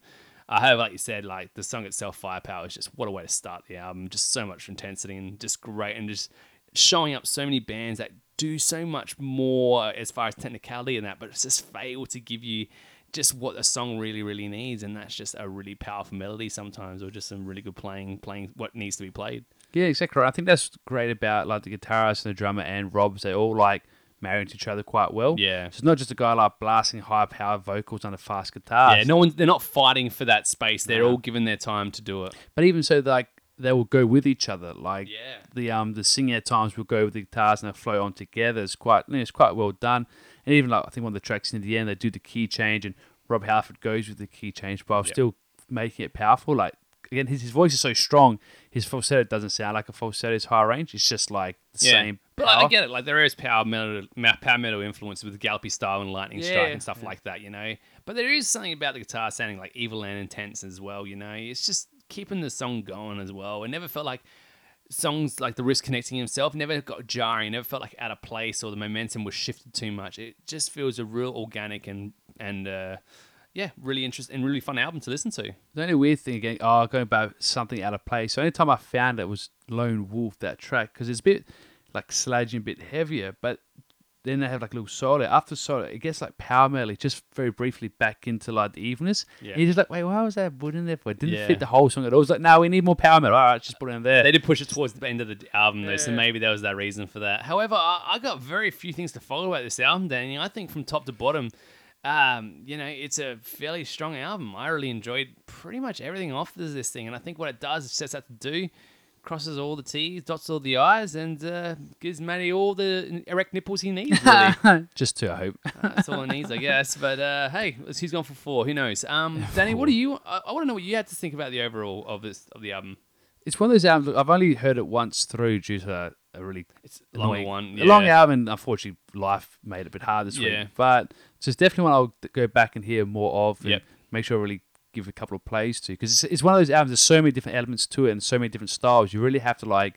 I hope, like you said, like the song itself, Firepower, is just what a way to start the album. Just so much intensity and just great, and just showing up so many bands that do so much more as far as technicality and that, but it's just fail to give you just what a song really, really needs, and that's just a really powerful melody sometimes, or just some really good playing, playing what needs to be played. Yeah, exactly. I think that's great about like the guitarist and the drummer and Rob's. They all like marrying to each other quite well. Yeah. So it's not just a guy like blasting high power vocals on a fast guitar. Yeah. No one. They're not fighting for that space. They're no. all giving their time to do it. But even so, like they will go with each other. Like yeah. the um the singing at times will go with the guitars and they flow on together. It's quite, you know, it's quite well done. And even like I think one of the tracks in the end, they do the key change and Rob Halford goes with the key change, but I'm yep. still making it powerful. Like, again, his, his voice is so strong. His falsetto doesn't sound like a falsetto. His high range, it's just like the yeah. same. But power. I get it. Like, there is power metal, power metal influence with the gallopy style and lightning yeah. strike and stuff yeah. like that, you know. But there is something about the guitar sounding like evil and intense as well, you know. It's just keeping the song going as well. It never felt like songs like the Wrist connecting himself never got jarring. Never felt like out of place or the momentum was shifted too much. It just feels a real organic and and. Uh, Yeah, really interesting and really fun album to listen to. The only weird thing, again, oh, going about something out of place. So, only time I found it was Lone Wolf, that track, because it's a bit like sludgy, a bit heavier, but then they have like a little solo. After solo, it gets like power metal, just very briefly back into like the evenness. Yeah. And you're just like, wait, why was that put in there for? It didn't yeah. fit the whole song at all. It's like, no, we need more power metal. All right, just put it in there. They did push it towards the end of the album, though, yeah. so maybe that was that reason for that. However, I, I got very few things to follow about this album, Danny. I think from top to bottom, Um, you know, it's a fairly strong album. I really enjoyed pretty much everything off this, this thing. And I think what it does, it sets out to do, crosses all the T's, dots all the I's, and uh, gives Matty all the erect nipples he needs, really. Just two, I hope. Uh, that's all he needs, I guess. But uh, hey, he's gone for four. Who knows? Um, Danny, what do you... I, I want to know what you had to think about the overall of this of the album. It's one of those albums... I've only heard it once through due to... Uh, A really it's a long one, yeah. a long album. Unfortunately, life made it a bit hard this yeah. week, but so it's definitely one I'll go back and hear more of, and yep. make sure I really give a couple of plays to, because it's, it's one of those albums. There's so many different elements to it, and so many different styles. You really have to like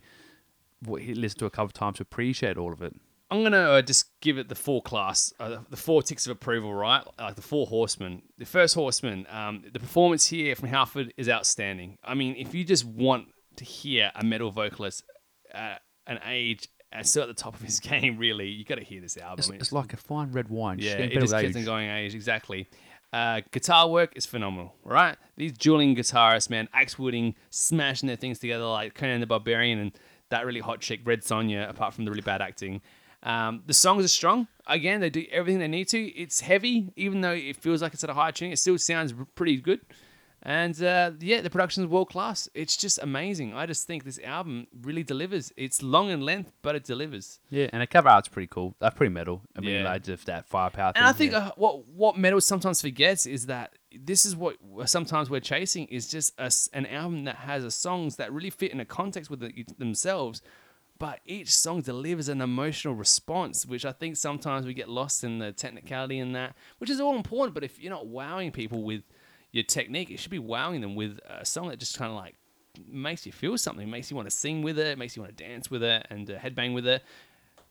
listen to it a couple of times to appreciate all of it. I'm gonna uh, just give it the four class, uh, the four ticks of approval, right? Like the four horsemen. The first horseman, um, the performance here from Halford is outstanding. I mean, if you just want to hear a metal vocalist. Uh, An age, uh, still at the top of his game, really. You got to hear this album. It's, it's, it's like a fine red wine. Yeah, it just keeps on going age, exactly. Uh, guitar work is phenomenal, right? These dueling guitarists, man, axe wooding, smashing their things together like Conan the Barbarian and that really hot chick, Red Sonja, apart from the really bad acting. Um, the songs are strong. Again, they do everything they need to. It's heavy, even though it feels like it's at a higher tune. It still sounds pretty good. And uh, yeah, the production is world class. It's just amazing. I just think this album really delivers. It's long in length, but it delivers. Yeah, and the cover art's pretty cool. That's pretty metal. I mean, yeah. loads of that firepower. And thing, I think yeah. uh, what what metal sometimes forgets is that this is what sometimes we're chasing is just a, an album that has a songs that really fit in a context with the, themselves, but each song delivers an emotional response, which I think sometimes we get lost in the technicality in that, which is all important. But if you're not wowing people with your technique, it should be wowing them with a song that just kind of like makes you feel something, makes you want to sing with it, makes you want to dance with it, and uh, headbang with it.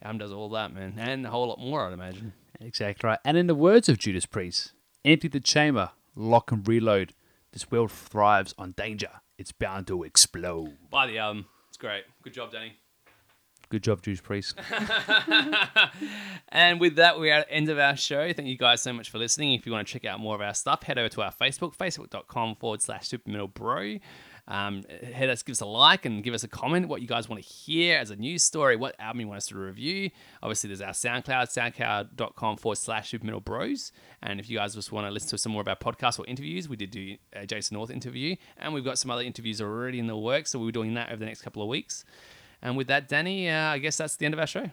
Album does all that, man, and a whole lot more, I'd imagine. Exactly right. And in the words of Judas Priest, empty the chamber, lock and reload. This world thrives on danger. It's bound to explode. Buy the album. It's great. Good job, Danny. Good job, Judas Priest. And with that, we're at the end of our show. Thank you guys so much for listening. If you want to check out more of our stuff, head over to our Facebook, facebook.com forward slash supermetalbro. Um, head us, give us a like and give us a comment what you guys want to hear as a news story, what album you want us to review. Obviously, there's our SoundCloud, soundcloud.com forward slash supermetalbros. And if you guys just want to listen to some more of our podcasts or interviews, we did do a Jason North interview, and we've got some other interviews already in the works, so we'll be doing that over the next couple of weeks. And with that, Danny, uh, I guess that's the end of our show.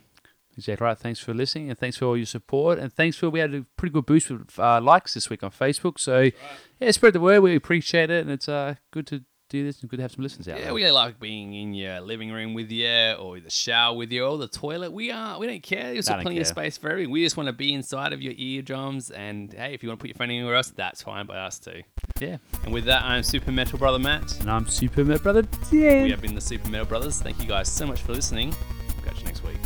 Exactly right. Thanks for listening, and thanks for all your support, and thanks for we had a pretty good boost with uh, likes this week on Facebook. So right. yeah, spread the word. We appreciate it, and it's uh, good to do this and good to have some listeners out. Yeah, there. We like being in your living room with you, or the shower with you, or the toilet. We are. We don't care. There's still plenty care. of space for everything. We just want to be inside of your eardrums. And hey, if you want to put your phone anywhere else, that's fine by us too. Yeah. And with that, I'm Super Metal Brother Matt. And I'm Super Metal Brother Dan. We have been the Super Metal Brothers. Thank you guys so much for listening. We'll catch you next week.